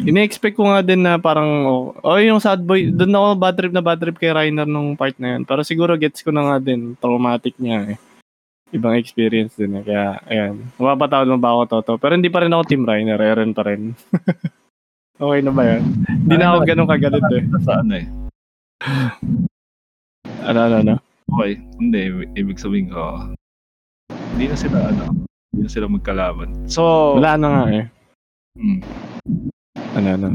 Ine-expect ko nga din na parang yung sad boy, doon ako bad trip kay Reiner nung part na yun. Pero siguro gets ko na nga din traumatic niya eh. Ibang experience din eh. Kaya, ayan. Mapapatawad mo ba ako, Toto? Pero hindi pa rin ako Team Reiner. Eren pa rin. Okay na ba yan? Hindi na ako ganun kagalit eh. Saan eh? Ano? Okay. Hindi. Ibig sabihin ko, hindi na sila magkalaban. So, wala na nga eh. Ano?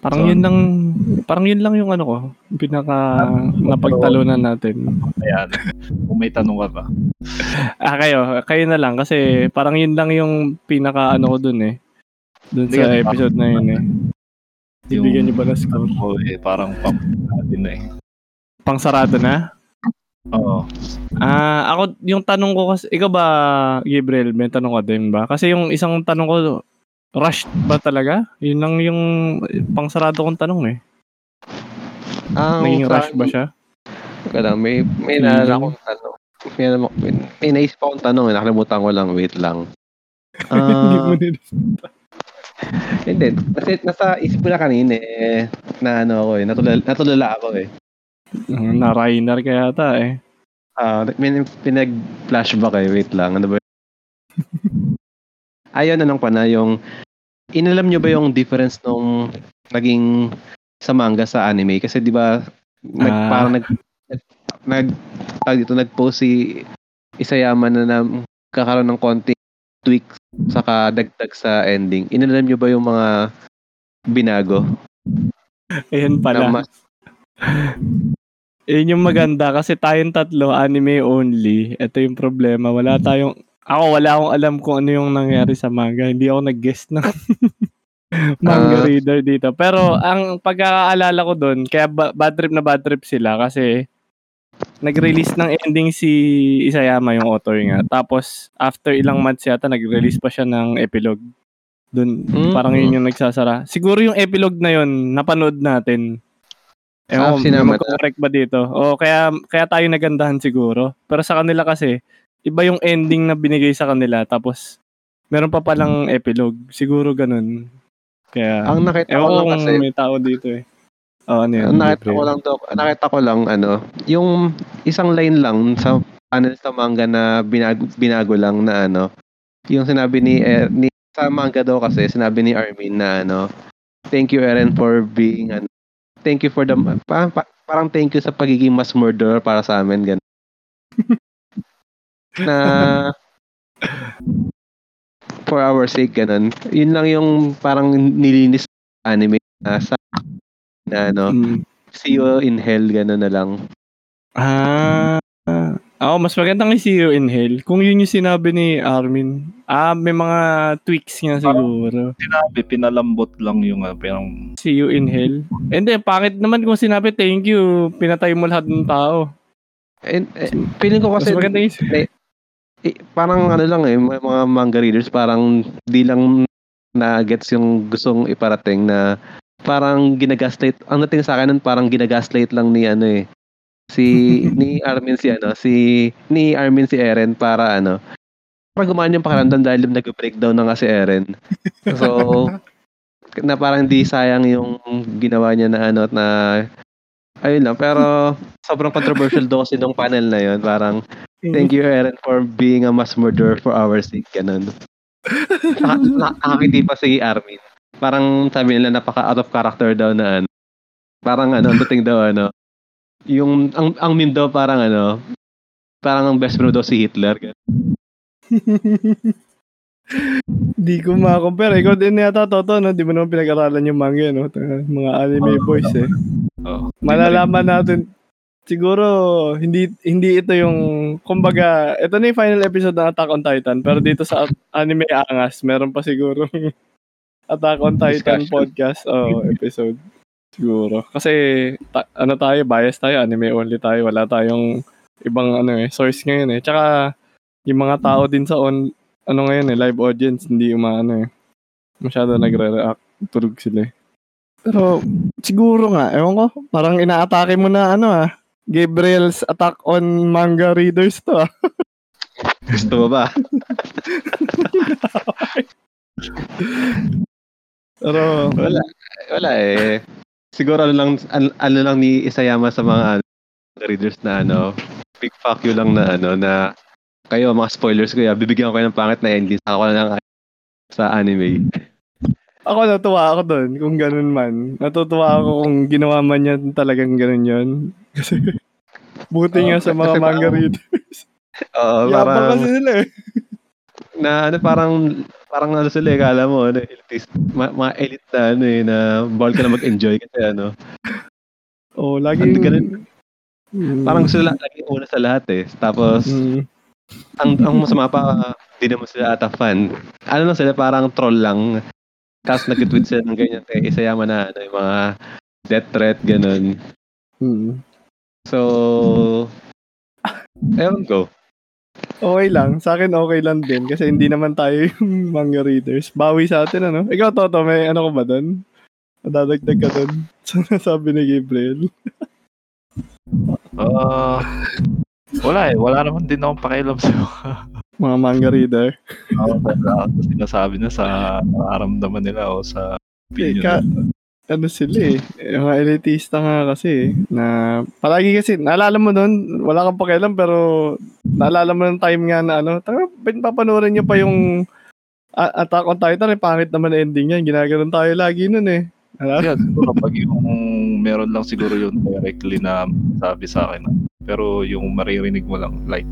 Parang so, yun lang yung ano ko, pinaka napagtalunan natin. Ayan. Kung may tanong ka ba? Kayo na lang kasi parang yun lang yung pinaka ano ko dun eh. Dun sa episode na yun eh. Bibigyan niyo ba ng score? Oh, eh parang pang-sarado na eh. Pang-sarado na? Oo. Ako yung tanong ko kasi, ikaw ba Gabriel, may tanong ka din ba? Kasi yung isang tanong ko, rushed ba talaga? Yun lang yung pangsarado kong tanong eh. Naging rush ba siya? May naalala akong tanong. May naisip akong tanong. Nakalimutan ko lang. Wait lang. Hindi. Kasi nasa isip ko na kanina eh. Na ano ako eh. Natulala ako eh. Na Rainer kaya ata eh. Pinag-flashback eh. Wait lang. Ano ba yun? Ayun, anong pa na yung... Inalam nyo ba yung difference nung naging sa manga sa anime? Kasi di ba parang nag-post si Isayama na kakaroon ng konting tweaks saka dagdag sa ending. Inalam nyo ba yung mga binago? Ayun pala. Ayun yung maganda kasi tayong tatlo anime only. Ito yung problema. Wala akong alam kung ano yung nangyari sa manga. Hindi ako nag-guess ng manga reader dito. Pero ang pagkakaalala ko doon, kaya bad trip sila kasi nag-release ng ending si Isayama, yung author nga. Tapos after ilang months yata, nag-release pa siya ng epilogue. Doon, parang yun yung nagsasara. Siguro yung epilogue na yun, napanood natin. Mag-correct ba dito? O, kaya tayo nagandahan siguro. Pero sa kanila kasi, iba yung ending na binigay sa kanila tapos meron pa palang epilogue. Siguro ganun. Kaya ang nakita ko lang kasi may tao dito eh. Oh, ano yun? Nakita ko lang ano, yung isang line lang sa panel sa manga na binago lang na ano. Yung sinabi ni sa manga daw kasi sinabi ni Armin na ano, thank you Eren for being ano. Thank you for the parang thank you sa pagiging mass murderer para sa amin ganun. Na for our sake ganun. Yun lang yung parang nilinis anime na ano. See you in hell ganun na lang. Mas magandang i-see you in hell. Kung yun yung sinabi ni Armin. May mga tweaks nga siguro. Sinabi pinalambot lang yung parang see you in hell. Hindi pangit naman kung sinabi thank you, pinatay mo lahat ng tao. Feeling ko kasi parang ano lang eh, mga manga readers parang di lang na-gets yung gustong iparating na parang ginagaslight. Ang dating sa akin nun parang ginagaslight lang ni ano eh. Ni Armin si Eren para ano. Parang gumaan yung pakiramdam dahil nag-breakdown na nga si Eren. So, na parang di sayang yung ginawa niya na ano na ayun lang, pero sobrang controversial daw kasi nung panel na yun. Parang, thank you Eren for being a mass murderer for our sake. Ganun. Nakakiti pa si Armin. Parang sabi nila napaka-out of character daw na ano. Parang ano, dating daw ano. Yung, ang meme daw parang ano, parang ang best friend daw si Hitler. Di ko makakompare. Ikaw din yata, Toto, no? Di mo naman pinag-aralan yung manga, no? Mga anime boys, eh. Oh, malalaman natin siguro hindi ito yung kumbaga ito na yung final episode ng Attack on Titan pero dito sa Anime Angas meron pa siguro Attack on Titan discussion. Podcast episode siguro kasi ano tayo bias tayo anime only tayo wala tayong ibang ano eh source ngayon eh tsaka yung mga tao din sa ano ngayon eh live audience hindi umaano eh masyado nagre-react tulog sila eh. Pero siguro nga, ewan ko, parang inaatake mo na ano Gabriel's attack on manga readers to Gusto mo ba? Pero wala eh. Siguro ano lang ni Isayama sa mga manga readers na big fuck you lang na na kayo mga spoilers ko, bibigyan ko kayo ng pangit na ending sa ako lang sa anime. Ako natuwa ako doon kung ganun man. Natutuwa ako kung ginawa man niya talagang ganun yun. Kasi buti nga sa mga manga readers. Parang kasi sila eh. Na parang ano sila eh, kala mo mga elite na na bawal ka na mag-enjoy kasi laging ganun. Parang sila laging una sa lahat eh. Tapos ang masama pa hindi naman sila ata fan. Ano lang sila parang troll lang. Tapos nag-tweet sila ng ganyan kay Isayama na yung mga death threat, ganun. So, ayun ko. Okay lang. Sa akin, okay lang din. Kasi hindi naman tayo yung manga readers. Bawi sa atin, Ikaw, Toto, may ano ko ba doon? Nadadagdag ka doon. Sabi ni Gabriel. Wala eh. Wala naman din akong pakialam sa mga manga reader. Sinasabi na sa nararamdaman nila o sa opinion. Ano sila eh. Mga elitista nga kasi. Na, palagi kasi, naalala mo nun, wala kang pakialam pero naalala mo ng time nga na ano, papanurin nyo pa yung Attack on Titan, eh, pangit naman ending yan. Ginaganon tayo lagi nun eh. Yeah, siguro pag yung meron lang siguro yun directly na sabi sa akin. Pero yung maririnig mo lang, like,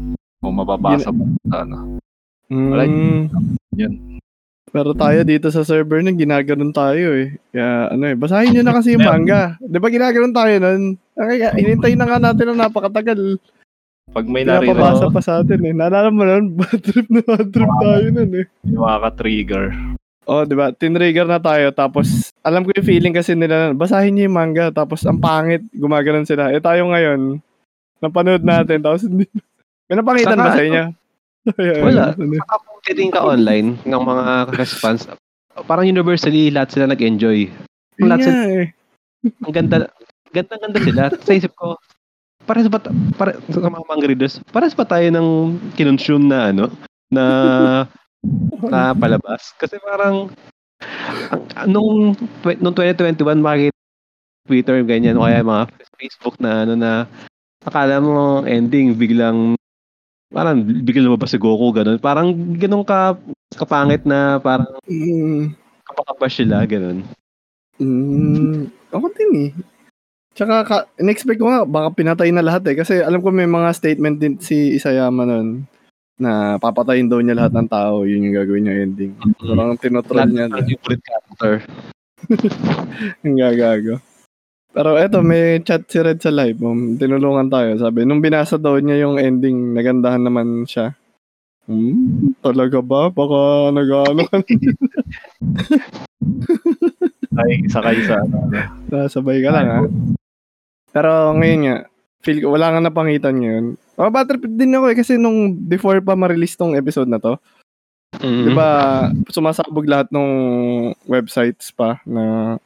o mababasa mo sana. Wala yun. Pero tayo dito sa server nun, ginagano'n tayo eh. Kaya ano eh, basahin nyo na kasi yung manga. Di ba ginagano'n tayo nun? Kaya inintay na nga natin na napakatagal. Pag may naririnig. Pinapabasa pa sa atin eh. Naalala mo nun, bad trip tayo nun eh. Nakaka-trigger. Oh, di ba? Tinrigger na tayo. Tapos, alam ko yung feeling kasi nila, basahin nyo yung manga. Tapos, ang pangit, gumagano'n sila. Eh tayo ngayon, napanood natin. Tapos, hindi. May napangitan ba sa inyo? Wala. Nakapunti din ka online ng mga response. Parang universally, lahat sila nag-enjoy. Lahat sila, ang ganda sila. Sa isip ko, para sa mga manga readers, pares ba tayo ng kinonsume na ano? Na palabas? Kasi parang, nung 2021, makikita Twitter, ganyan, o kaya mga Facebook na ano na, akala mo ending, biglang lumabas si Goku, gano'n. Parang gano'n kapangit na parang kapakabash sila, gano'n. Ako din eh. Tsaka, in-expect ko nga, baka pinatay na lahat eh. Kasi alam ko may mga statement din si Isayama nun na papatayin daw niya lahat ng tao. Yun yung gagawin niya ending. Parang tinotroll niya. That's favorite character. Ang gagago. Pero eto, may chat si Red sa live. Tinulungan tayo. Sabi, nung binasa daw niya yung ending, nagandahan naman siya. Talaga ba? Baka nag-ano ka na. Ay, isa. Sabay ka lang, ha? Pero ngayon nga, feel ko, wala nga napangitan yun. Bad trip din ako eh, kasi nung before pa ma-release tong episode na to, diba, sumasabog lahat ng websites pa na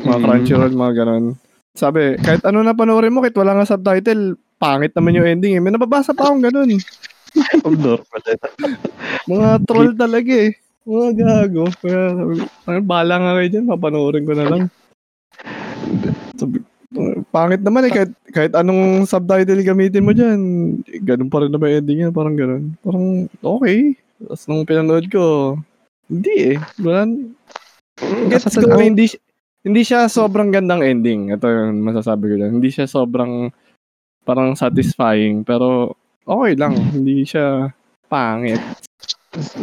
mga Crunchyroll, mga ganon. Sabi, kahit ano na panoorin mo, kahit wala nga subtitle, pangit naman yung ending eh. May nababasa pa akong ganon. Mga troll talaga eh. Mga gago. Kaya, bala nga kayo dyan, mapanoorin ko na lang. Sabi, pangit naman eh, kahit anong subtitle gamitin mo dyan, ganon pa rin na may ending yan, parang ganon. Parang, okay. Tapos nung pinanood ko, hindi eh. Gets ko, hindi siya sobrang gandang ending. Ito yung masasabi ko lang. Hindi siya sobrang parang satisfying. Pero okay lang. Hindi siya pangit.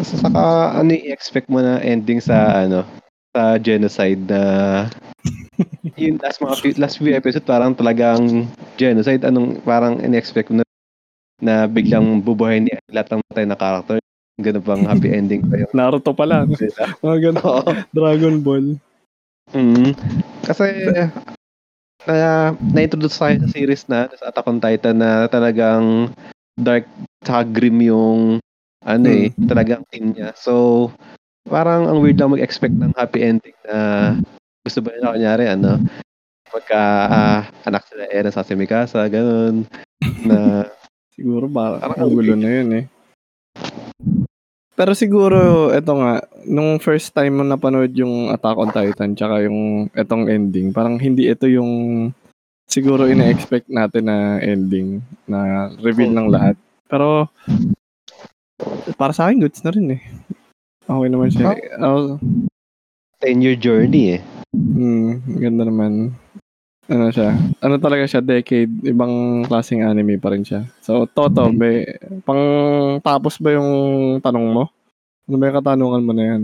Saka ano i-expect mo na ending sa ano sa genocide na yung last few episode parang talagang genocide. Anong parang in-expect mo na biglang bubuhay ni lahat ng matay na karakter. Ganun bang happy ending pa yun? Naruto pala. Mga ganun. Dragon Ball. Kasi na-introduce tayo sa series na sa Attack on Titan na talagang dark at grim yung talagang team niya. So parang ang weird lang mag-expect ng happy ending na gusto ba nila kunyari magka anak sila Eren sa si Mikasa ganun na siguro parang ang gulo na yun eh. Pero siguro, eto nga, nung first time mo napanood yung Attack on Titan tsaka yung etong ending, parang hindi ito yung siguro ina-expect natin na ending, na reveal ng lahat. Pero, para sa akin, goods na rin eh. Okay naman siya. 10-year journey eh. Ganda naman. Ano siya? Ano talaga siya? Decade. Ibang klaseng anime pa rin siya. So, Totto, pang tapos ba yung tanong mo? Ano ba yung katanungan mo na yan?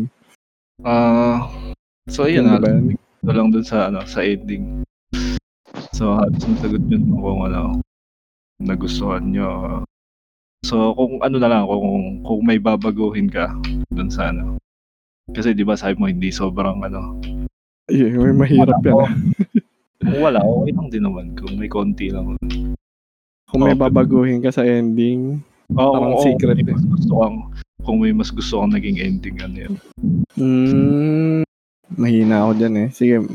So, yun. Ito lang dun sa, sa ending. So, halos nasagot yun kung nagustuhan nyo. So, kung ano na lang, kung may babaguhin ka dun sa . Kasi, di ba, sabi mo, hindi sobrang . May mahirap yan. Kung wala, okay lang din naman. Kung may konti lang. Kung may babaguhin ka sa ending, parang secret eh. Kung may mas gusto kang naging ending, ano yun. Mahina ako dyan eh. Sige,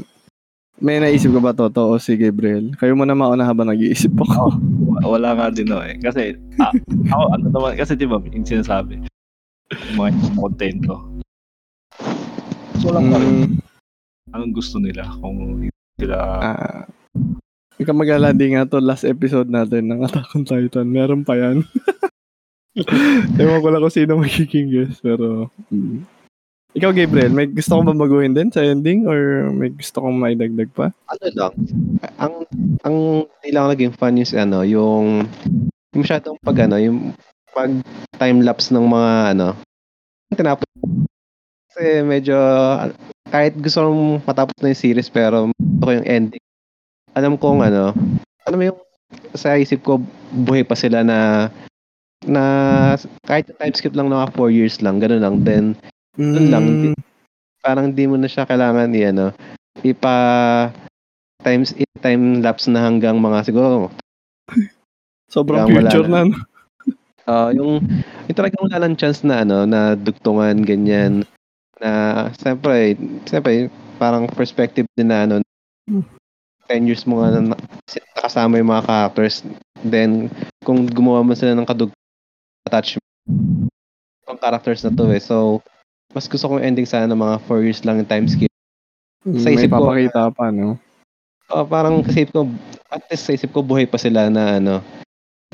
May naisip ka ba, Toto, o si Gabriel? Kayo muna mauna habang nag-iisip ako. Wala nga din o eh. Kasi, ako, ano naman, kasi diba, yung sinasabi, mga content ko. So, lang pa rin. Anong gusto nila? Kung sila... Yung kamagala, di nga to, last episode natin ng Attack on Titan, meron pa yan. Ewan ko lang kung sino magiging guest, pero... Ikaw, Gabriel, may gusto kong babaguhin din sa ending or may gusto kong maidagdag pa? Ano lang, ang nilang naging fun is ano, yung masyadong pag ano, yung pag time-lapse ng mga ano, tinapos. Kasi medyo, kahit gusto kong matapos na yung series pero gusto ko yung ending. Alam kong ano, alam mo yung sa isip ko, buhay pa sila na kahit yung time skip lang na 4 years lang, ganun lang, then doon lang, parang di mo na siya kailangan time lapse na hanggang mga siguro sobrang future na. Yung talagang wala lang chance na ano na dugtungan ganyan na siyempre parang perspective din na ano 10 years mo nga na kasama yung mga characters, then kung gumawa mo sila ng kadugtong attachment ang characters na to eh, so mas gusto kong ending sana ng mga 4 years lang yung time skip. Sa isip may papakita ko, pa, no? Parang kasi isip ko, at least sa isip ko, buhay pa sila na, ano,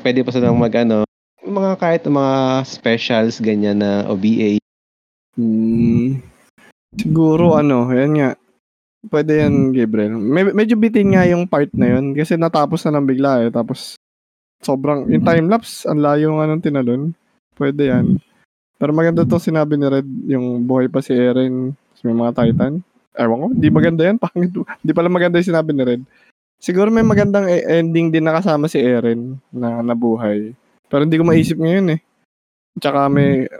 pwede pa silang mag-ano, mga kahit mga specials, ganyan na OBA. Siguro, yan nga. Pwede yan, Gabriel. Medyo bitin nga yung part na yun, kasi natapos na lang bigla, eh. Tapos, sobrang, yung time-lapse, ang layo nga ng tinalon. Pwede yan. Pero maganda itong sinabi ni Red, yung buhay pa si Eren, may mga Titan. Ewan ko, di maganda yan, pangit. Di pala maganda yung sinabi ni Red. Siguro may magandang ending din nakasama si Eren na nabuhay. Pero hindi ko maisip ngayon eh. Tsaka may,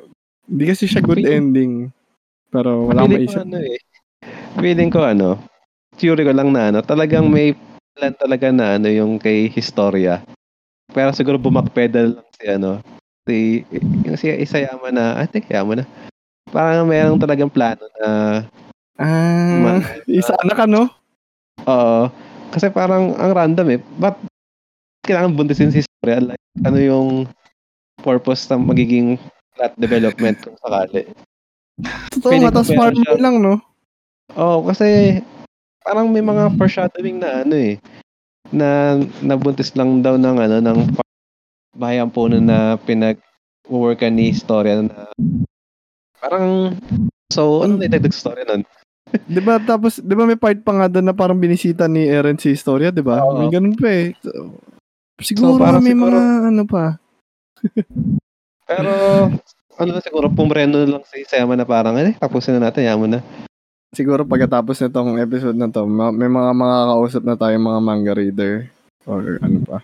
hindi kasi siya good ending. Pero wala akong maisip. Feeling ko theory ko lang na talagang may plan talaga na yung kay Historia. Pero siguro bumakpedal lang si yung Isayama na, I think Isayama na. Parang mayroong talagang plano na... isa anak ano? Oo. Kasi parang ang random eh. But, kailangan buntisin si Historia. Like, yung purpose ng magiging plot development kung sakali. Totoo nga, tapos smart mo lang, no? Oo, kasi parang may mga foreshadowing na na nabuntis lang daw ng ng bahayang puno na pinag-workan ni Historia na parang so, ano na itagdag story nun? Diba tapos, diba may part pa nga doon na parang binisita ni Eren si Historia, diba? Oo. May ganun pa eh. So, siguro may siguro, mga pa. Pero, siguro pumreno lang si Isayama na parang, tapusin na natin, yaman na. Siguro pagkatapos nitong episode na to, may mga makakausap na tayo mga manga reader or pa.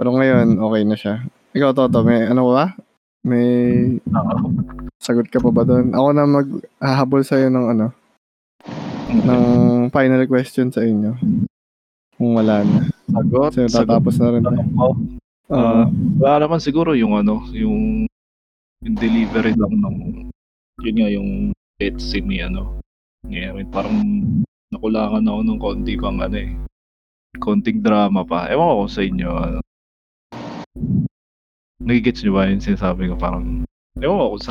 Pero ngayon, okay na siya. Ikaw, Toto, may ba? May sagot ka pa ba doon? Ako na maghahabol sa'yo ng ng final question sa inyo. Kung wala na. Sagot? So, tatapos na rin. Wala naman siguro yung yung delivery lang ng yung death scene ni parang nakulangan ako ng konti pang konting drama pa. Ewan ko sa inyo, nagigets nyo ba yung sinasabi ko? Parang, ewan ko kung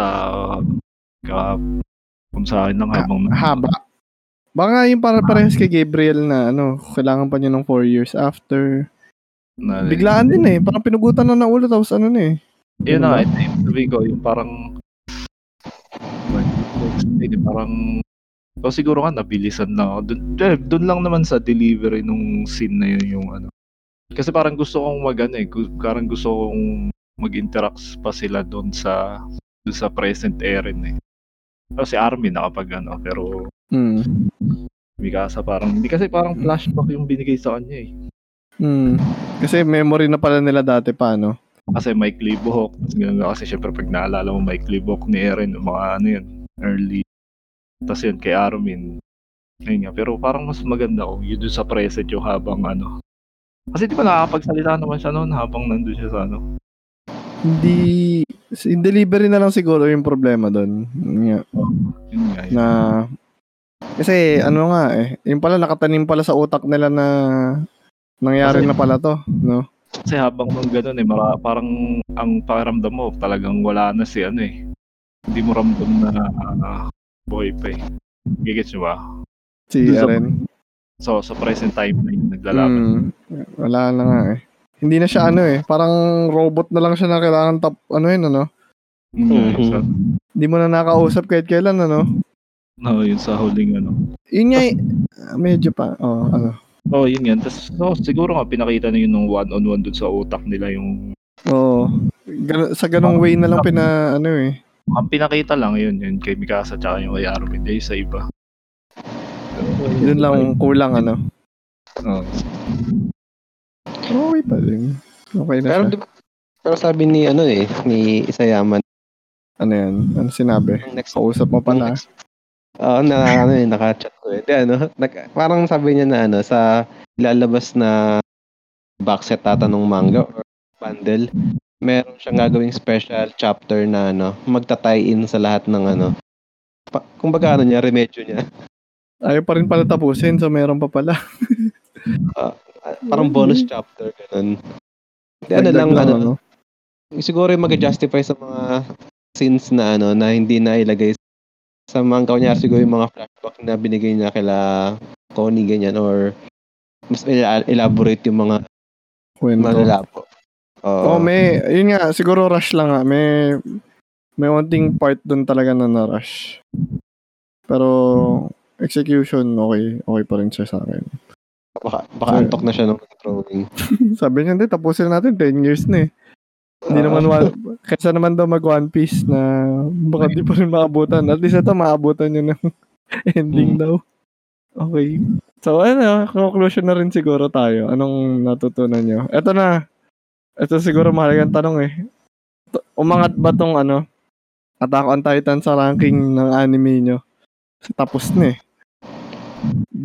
sa akin lang habang... Haba. Baka yung parehas kay Gabriel na kailangan pa niya ng 4 years after. Biglaan din parang pinugutan na ulo tapos Yun na, sabi ko, yung parang... Parang... So siguro nabilisan na ako. Doon lang naman sa delivery nung scene na yun yung Kasi parang gusto kong parang gusto kong mag-interact pa sila doon sa present Eren. Kasi Armin nakapag pero Mikasa parang hindi kasi parang flashback yung binigay sa kanya eh. Kasi memory na pala nila dati pa Kasi may klibok kasi syempre pag naalala mo may klibok ni Eren mga early. Tapos yun kay Armin. Ayun nga, pero parang mas maganda kung yun doon sa present yung habang Kasi di ba nakakapagsalita naman siya noon habang nandun siya sa Hindi... In delivery na lang siguro yung problema doon. Yun nga. Na Kasi ano nga eh, yung pala nakatanim pala sa utak nila na nangyari kasi, na pala to, no? Kasi habang nung gano'n eh, parang ang pakiramdam mo talagang wala na si ano eh. Hindi mo ramdam na boy pa eh. Gigits nyo ba? Si Aren. So, sa present time na yung naglalaban. Wala na nga eh. Hindi na siya ano eh, parang robot na lang siya na kailangan ano yun ano? So, hindi mo na nakausap kahit kailan ano? No, yun sa huling ano. Yun nga medyo pa, oh ano. Oh, yun yan. Tapos oh, siguro nga pinakita na yun ng one-on-one dun sa utak nila yung... Oo. Sa ganong way na lang ano eh. Ang pinakita lang yun kay Mikasa tsaka yung kay Armin Day sa iba. Yun lang kulang ano. Oo. Okay pa rin. Okay na pero, siya. Pero sabi ni ano eh, ni Isayama. Ano yan? Ano sinabi? Kausap mo pa na. Oo, naka-chat ko eh. Di ano, parang sabi niya na ano, sa ilalabas na boxset ata ng manga or bundle. Meron siyang gagawing special chapter na ano, magta-tie-in sa lahat ng ano. Kumbaga ano niya, remedyo niya. Ayaw pa rin pala tapusin, so meron pa pala. Parang bonus chapter, ganun. Hindi ano lang, ano. Siguro yung mag-justify sa mga scenes na ano, na hindi na ilagay sa mangkaw niya, siguro yung mga flashback na binigay niya kila Connie, ganyan, or mas elaborate yung mga malalapo. May yun nga siguro rush lang nga may onting part doon talaga na rush. Pero execution okay pa rin siya sa akin. Baka so, antok na siya nung drawing. Sabi niya hindi tapusin natin 10 years na eh. Hindi naman kaysa naman daw mag One Piece na baka di pa rin maabutan. At least ito maabutan yun ng ending daw. Okay. So ano, conclusion na rin siguro tayo. Anong natutunan niyo? Ito siguro mahalagang tanong eh. Umangat ba tong ano, Attack on Titan sa ranking ng anime nyo? Kasi tapos na eh.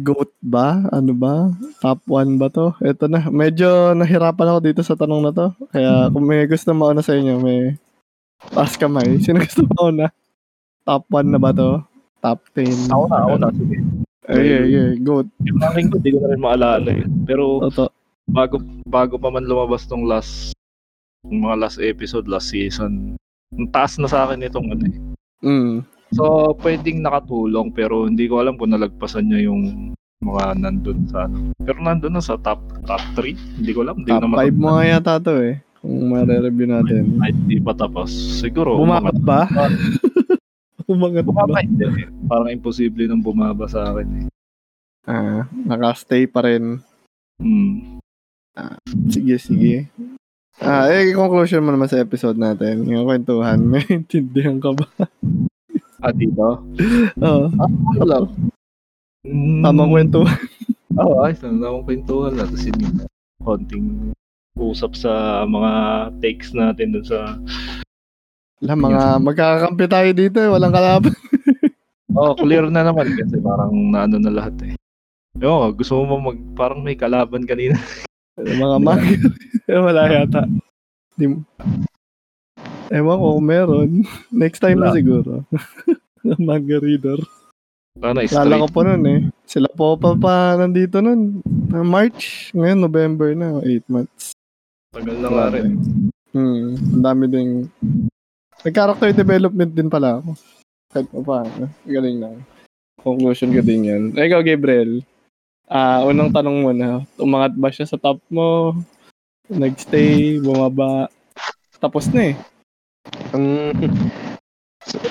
Goat ba? Ano ba? Top 1 ba to? Ito na. Medyo nahirapan ako dito sa tanong na to. Kaya kung may gusto mauna sa inyo, may taas kamay. Sino gusto mauna? Top 1 na ba to? Top 10? Ako na. Sige. Ay, goat. Yung ranking ko, di ko na rin maalala eh. Pero... Toto. Bago pa man lumabas tong mga last episode, last season, ang taas na sa akin itong ano eh. So, pwedeng nakatulong pero hindi ko alam kung nalagpasan niya yung mga nandun sa ano. Pero nandun na sa top 3. Hindi ko alam. Top 5 mo nga yata to eh. Kung mare-review natin. Ay, hindi pa tapos. Siguro. Bumangat ba? Bumangat ba? Hindi. Parang imposible nang bumaba sa akin eh. Nakastay pa rin. Sige. Conclusion mo naman sa episode natin. Yung kwentuhan, may intindihan ka ba? Dito? Oo. Ano lang? Tamang kwentuhan. Oo, ayos lang. Tamang kwentuhan lang. Tapos yun, konting usap sa mga takes natin dun sa... Alam, magkakampi tayo dito eh. Walang kalaban. Clear na naman. Kasi parang naano na lahat eh. Yo, gusto mo parang may kalaban kanina. Mga manga. Wala yata. Ewan ko, meron. Next time na siguro. Manga reader. Kala ko pa nun eh. Sila po pa nandito nun. March. Ngayon, November na. 8 months. Tagal na nga rin. Ang dami din. Nag-character development din pala ako. Kahit pa paano. Galing na. Conclusion ko din yan. Ikaw, Gabriel. Unang tanong mo na, umangat ba siya sa top mo? Nagstay, bumaba? Tapos na eh.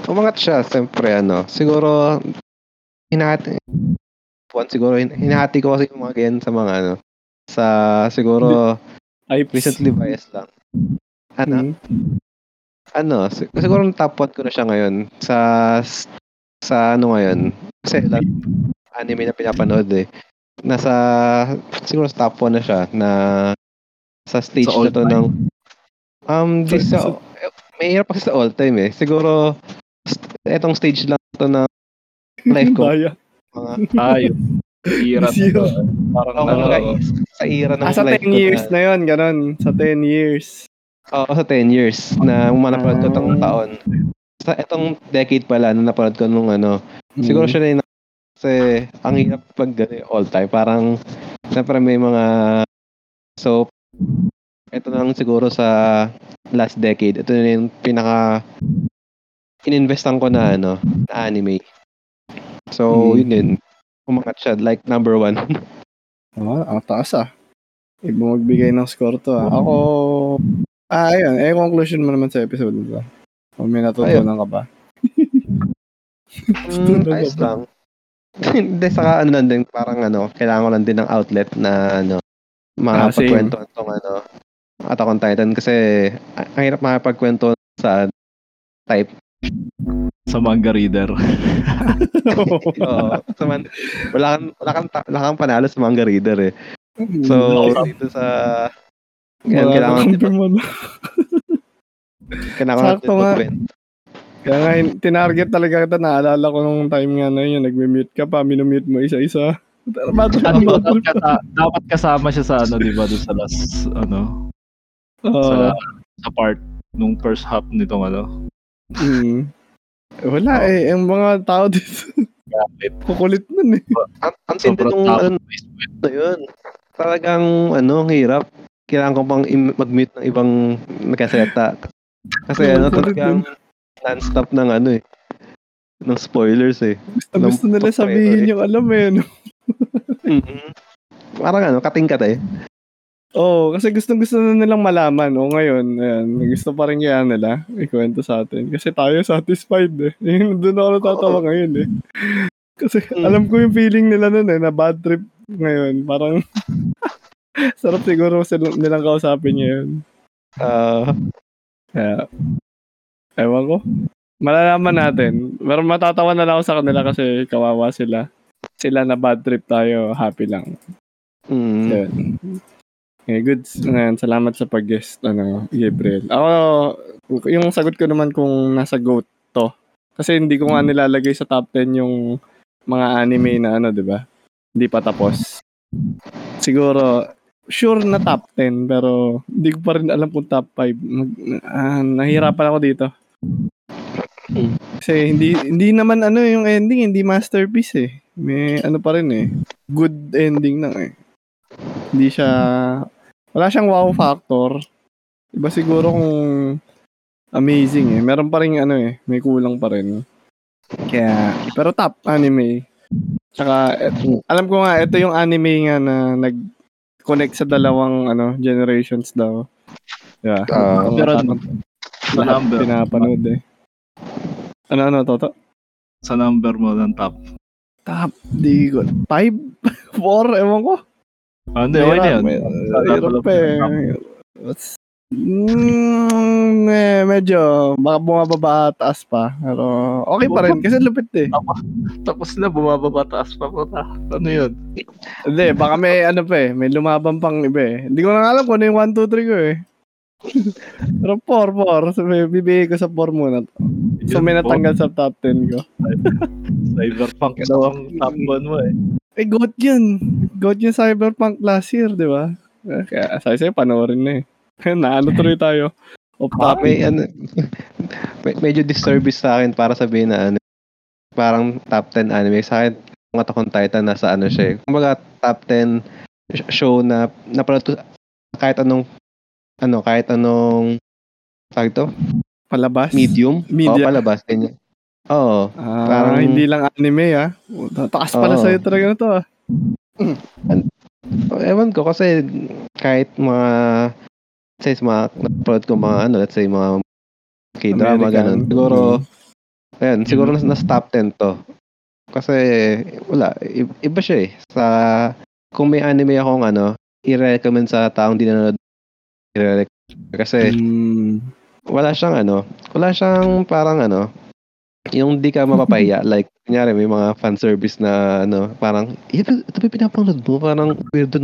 Umangat siya, siyempre ano. Siguro, hinahati ko kasi yung mga ganyan sa mga ano. Sa, siguro, recently biased lang. Ano? Ano, siguro top 1 ko na siya ngayon. Sa ano ngayon? Kasi lahat anime na pinapanood eh. Nasa, siguro sa top 1 na siya, na sa stage sa na to time. Ng... may hirap pa sa all time eh. Siguro, etong stage lang to na life ko. Ira to. Parang sa ira ng sa 10 years na yun, ganun. Sa 10 years. Oo, sa 10 years na manapanood ko itong taon. Sa etong decade pala na napanood ko nung ano. Siguro siya na yung Kasi ang hirap pag gano'y all time. Parang, siyempre may mga... So, ito na lang siguro sa last decade. Ito na yung pinaka... Ininvestan ko na, ano, na anime. So, yun din. Umangat siya. Like, number one. Ang taas ah. Ibang magbigay ng score to ah. Ako... Ah, ayun. Eh, conclusion mo naman sa episode nito. O may natutunan ka ba? Ayos lang. Hindi, saka ano lang din. Parang ano, kailangan ko lang din ng outlet na ano, makapagkwento itong ano, Attack on Titan. Kasi, ang hirap makapagkwento sa type. Sa manga reader. Oo. Wala kang panalo sa manga reader eh. So, dito sa... Kailangan natin mag-vent. Kaya nga, tinarget talaga kita. Naalala ko nung time nga na yun, nag-mute ka pa, minumute mo isa-isa. Dapat kasama siya sa ano, diba? Doon sa last, ano? Sa part nung first half nitong ano. Wala eh, ang mga tao dito. Kukulit nun eh. Ang sindi nung ano na yun. Talagang ano, hirap. Kailangan ko pang mag-mute ng ibang nagkaseta. Kasi ano, talagang non-stop ng ano eh. Ng spoilers eh. Gusto nila sabihin yung alam eh. No? Parang ano, katingkat eh. Oo, kasi gusto na nilang malaman. O ngayon, ayan, gusto pa rin kaya nila ikwento sa atin. Kasi tayo satisfied eh. Doon ako natatawa ngayon eh. Kasi alam ko yung feeling nila nun eh, na bad trip ngayon. Parang sarap siguro nilang kausapin ngayon. Yeah. Ewan ko. Malalaman natin. Pero matatawa na lang ako sa kanila kasi kawawa sila. Sila na bad trip tayo, happy lang. Yun. Okay, good. Salamat sa pag-guest, ano, Gabriel. Ako, yung sagot ko naman kung nasa GOAT to. Kasi hindi ko nga nilalagay sa top 10 yung mga anime na ano, diba? Hindi pa tapos. Siguro, sure na top 10, pero hindi ko pa rin alam kung top 5. Nahirapan ako dito. Kasi hindi naman ano yung ending, hindi masterpiece eh. May ano pa rin eh. Good ending lang eh. Hindi siya... Wala siyang wow factor. Iba siguro kung amazing eh. Meron pa rin ano eh. May kulang pa rin. Kaya... Pero top anime. Tsaka... alam ko nga, ito yung anime nga na nag-connect sa dalawang ano generations daw. Yeah. Pero... Pinapanood eh. Ano, Toto? Sa number mo ng top? Top? Di ko... 5? 4? Ewan ko. Ano yun? Medyo baka bumababa taas pa. Pero okay pa rin kasi lupit eh. Tapos na bumababa taas pa. Ano yun? Hindi, baka may ano pa eh. May lumabang pang iba eh. Hindi ko na alam kung ano yung 1, 2, 3 ko eh. Pero 4. So, bibigay ko sa 4 muna. So may natanggal sa top 10 ko. Cyberpunk daw ang top 1 mo eh. Eh, goat yun. Goat yung Cyberpunk last year, di ba? Kaya, sayo, panoorin na eh. Naano tuloy tayo. Medyo disservice sa akin para sabihin na ano, parang top 10 anime. Sa akin, kung Attack on Titan, nasa ano siya eh. Kung baga, top 10 show na napalato kahit anong tag to? Palabas? Medium? Media. Oo, palabas. Ganyan. Oo. Parang hindi lang anime ah. Taas pala sa'yo talaga na to ah. Ewan ko kasi kahit mga na-upload ko mga ano, let's say mga K-drama, ganun. Siguro, ayan, siguro nasa top 10 to. Kasi wala, iba siya eh. Kung may anime akong ano, i-recommend sa taong di nanonood, i-recommend. Kasi wala siyang parang ano, yung di ka mapapahiya, like kunyari may mga fan service na ano, parang ito ba pinapanood mo, parang weirdo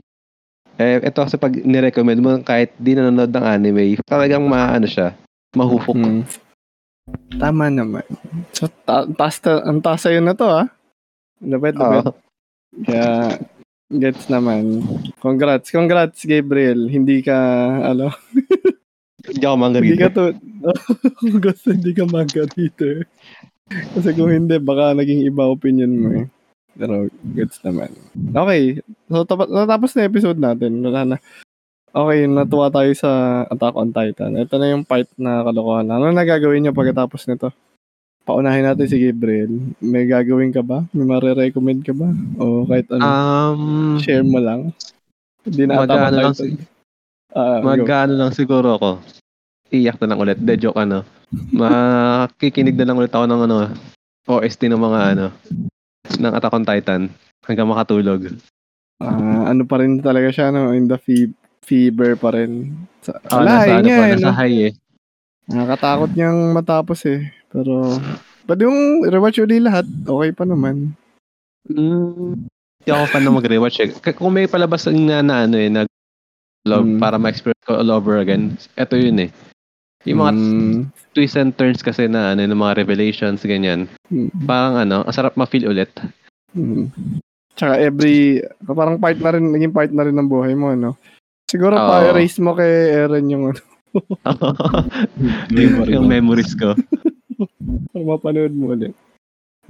eh. Ito kasi pag ni-recommend mo kahit di nanonood ng anime, talagang maano siya, mahupok. Tama naman. So ang taas sa'yo na to ah. Lapit. Kaya gets naman. Congrats Gabriel. Hindi ka ano hindi ako manga reader. Hindi ka manga reader. Kasi kung hindi, baka naging iba opinion mo eh. Pero gets naman. Okay, so natapos na episode natin. Okay, natuwa tayo sa Attack on Titan. Ito na yung part na kalokohan. Ano na gagawin nyo pagkatapos nito? Paunahin natin si Gabriel. May gagawin ka ba? May marirecommend ka ba? O kahit ano? Share mo lang. Hindi na Attack on Titan. Mag-ano lang siguro ako. Iyak na lang ulit. De joke ano. Makikinig na lang ulit ako ng ano, OST ng mga ano, ng Attack on Titan. Hanggang makatulog. Ano pa rin talaga siya, no? In the fever pa rin. Wala, niya eh. Nasa high eh. Nakakatakot niyang matapos eh. But yung rewatch ulit lahat, okay pa naman. Hindi ako pa na mag-rewatch eh. Kung may palabas na ano eh, nag-love para ma-experience ko all over again, eto yun eh. Yung mga twists and turns kasi na ano, yung mga revelations, ganyan. Parang ano, ang sarap ma-feel ulit. Tsaka parang part na rin, naging part na rin ng buhay mo, no? Siguro pa-erase mo kay Eren yung ano. Yung memories ko. Para mapanood mo ulit.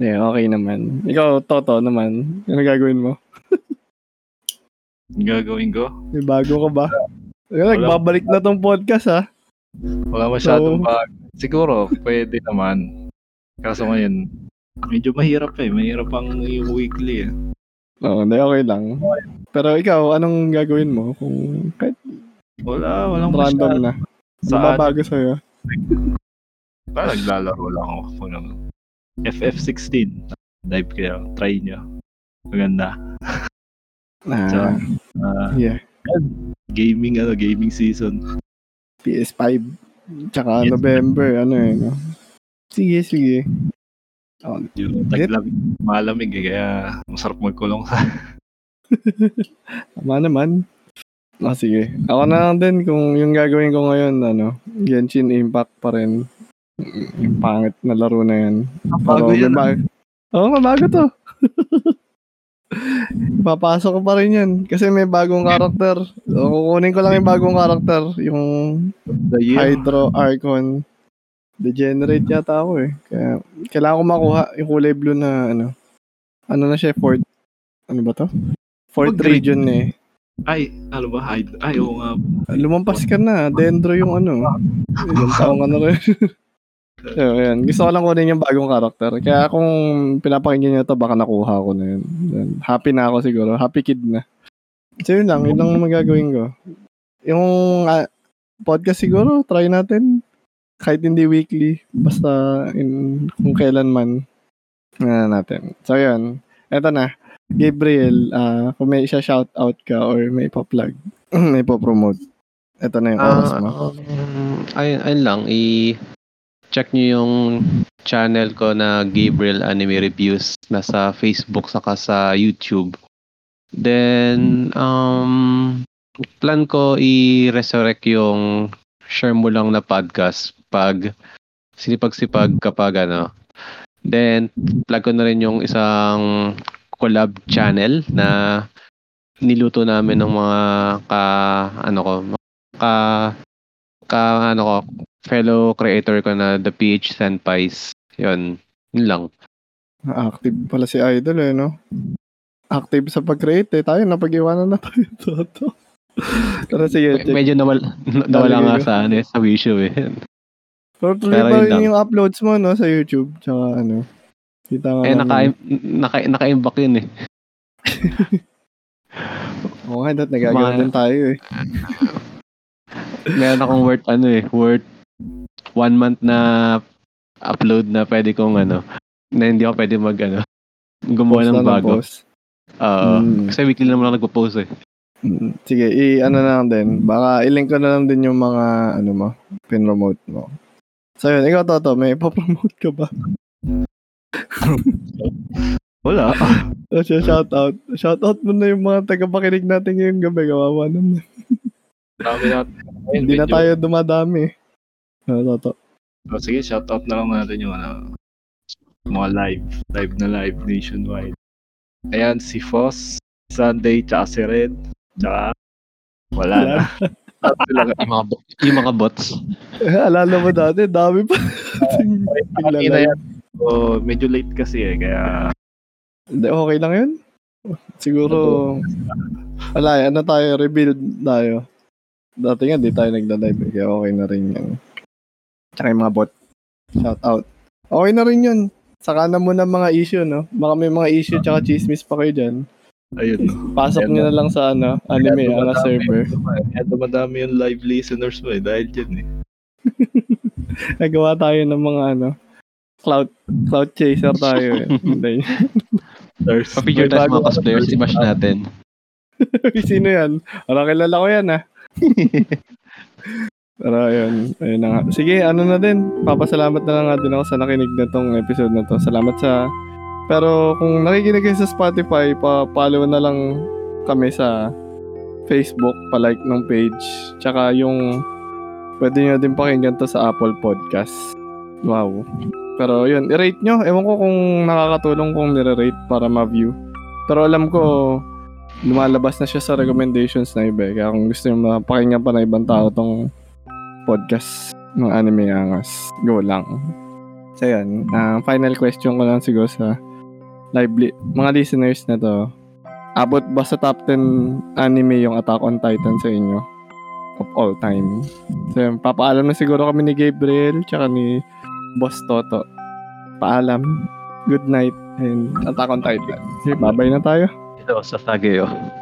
Yeah, okay naman. Ikaw, Toto naman. Ano gagawin mo? Gagawin ko? May bago ka ba? Nagbabalik na tong podcast, ha? Wala masyadong bago. Siguro, pwede naman. Kaso ngayon, medyo mahirap eh. Mahirap ang weekly eh. Oo, okay lang. Pero ikaw, anong gagawin mo? Kung kahit walang random na. Mababago sa'yo. Parang naglalaro lang ako kung FF16. Dive kayo. Try nyo. Maganda. Yeah. Gaming season. PS5. Tsaka November. Ano eh. No? Sige. Malamig eh, kaya masarap magkulong sa tama naman. Sige, ako na lang din. Kung yung gagawin ko ngayon Genshin Impact pa rin. Yung pangit na laro na yan. Mabago yan. Mabago to. Papasok ko pa rin yan kasi may bagong karakter. So, kukunin ko lang yung bagong karakter, yung Hydro Archon. Degenerate yata ako eh. Kaya, kailangan ko makuha yung kulay blue na ano. Ano na siya? Fourth. Ano ba to? Fourth region na eh. Ay, ano ba? Ay, oo nga. Lumampas ka na. Dendro yung ano. Ilang taong ka na rin. So, yan. Gusto ko lang kunin yung bagong karakter. Kaya kung pinapakinggan nyo ito, baka nakuha ko na yun. Happy na ako siguro. Happy kid na. So, yun lang. Yun lang magagawin ko. Yung podcast siguro, try natin. Kahit hindi weekly, basta kung kailan man natin. So, yun. Eto na. Gabriel, kung may isa-shoutout ka or may pa-plug, may pa-promote. Eto na yung oras mo. Ayun lang. I-check nyo yung channel ko na Gabriel Anime Reviews. Nasa Facebook, saka sa YouTube. Then, plan ko i-resurrect yung share mo lang na podcast pag sinipag-sipag kapag ano. Then, plug ko na rin yung isang collab channel na niluto namin ng mga fellow creator ko na the PH Senpais. Yun lang. Active pala si Idol eh, no? Active sa pag-create eh. Tayo, napag-iwanan na tayo toto. Sige, medyo nawala nga sa wisho eh. Pero tuloy pa rin yung uploads mo no sa YouTube tsaka ano. Kita nga naka-imbak yun eh. Oo nga, nagagawa din tayo eh. Meron akong worth 1 month na upload na pwede kong na hindi ako pwede gumawa ng bago. Kasi weekly naman ako nagpo-post eh. Sige, na lang din. Baka i-link ko na lang din yung mga pin-promote mo. So yun, ikaw Toto, may ipopromote ka ba? Wala. Shoutout mo na yung mga taga-pakinig natin ngayong gabi. Kawawa naman. Hindi na tayo dumadami. Toto. Sige, shoutout na lang natin yung mga live nationwide. Ayan, si Foss, Sunday, tsaka si Red. Tsaka, wala na. Yung mga bots. Alala mo dati, dami pa. Medyo late kasi eh, kaya Hindi, okay lang yun. Siguro, wala, ano tayo, rebuild tayo. Dati nga, di tayo nagda-live. Kaya okay na rin yun. Tsaka yung mga bot. Shout out. Okay na rin yun. Saka na muna mga issue, no? Baka may mga issue tsaka chismis pa kayo dyan. Ayun. Pasok nyo na lang sa ano, Anime Anga server. Ito madami yung live listeners mo eh. Dahil dyan eh. Nagawa tayo ng mga ano, cloud chaser tayo eh. Papicture tayo mga cosplayers, i-mash natin. Sino yan? Parang kilala ko yan ah. Pero ayun, ayun na nga. Sige, ano na din. Papasalamat na lang nga din ako sa nakinig na tong episode na to. Salamat sa... Pero kung nakikinig kayo sa Spotify, pa-follow na lang kami sa Facebook, pa-like ng page. Tsaka yung pwede nyo din pakinggan to sa Apple Podcast. Wow. Pero yun, i-rate nyo. Ewan ko kung nakakatulong kung nire-rate para ma-view. Pero alam ko, lumalabas na siya sa recommendations na iba. Kaya kung gusto nyo mapakinggan pa na ibang tao tong podcast ng Anime Angas, go lang. So yun, final question ko lang siguro sa mga listeners na to, abot ba sa top 10 anime yung Attack on Titan sa inyo of all time? So yun, papaalam na siguro kami ni Gabriel tsaka ni Boss Toto. Paalam, good night, and Attack on Titan. Babay na tayo. Ito, sa Sageo.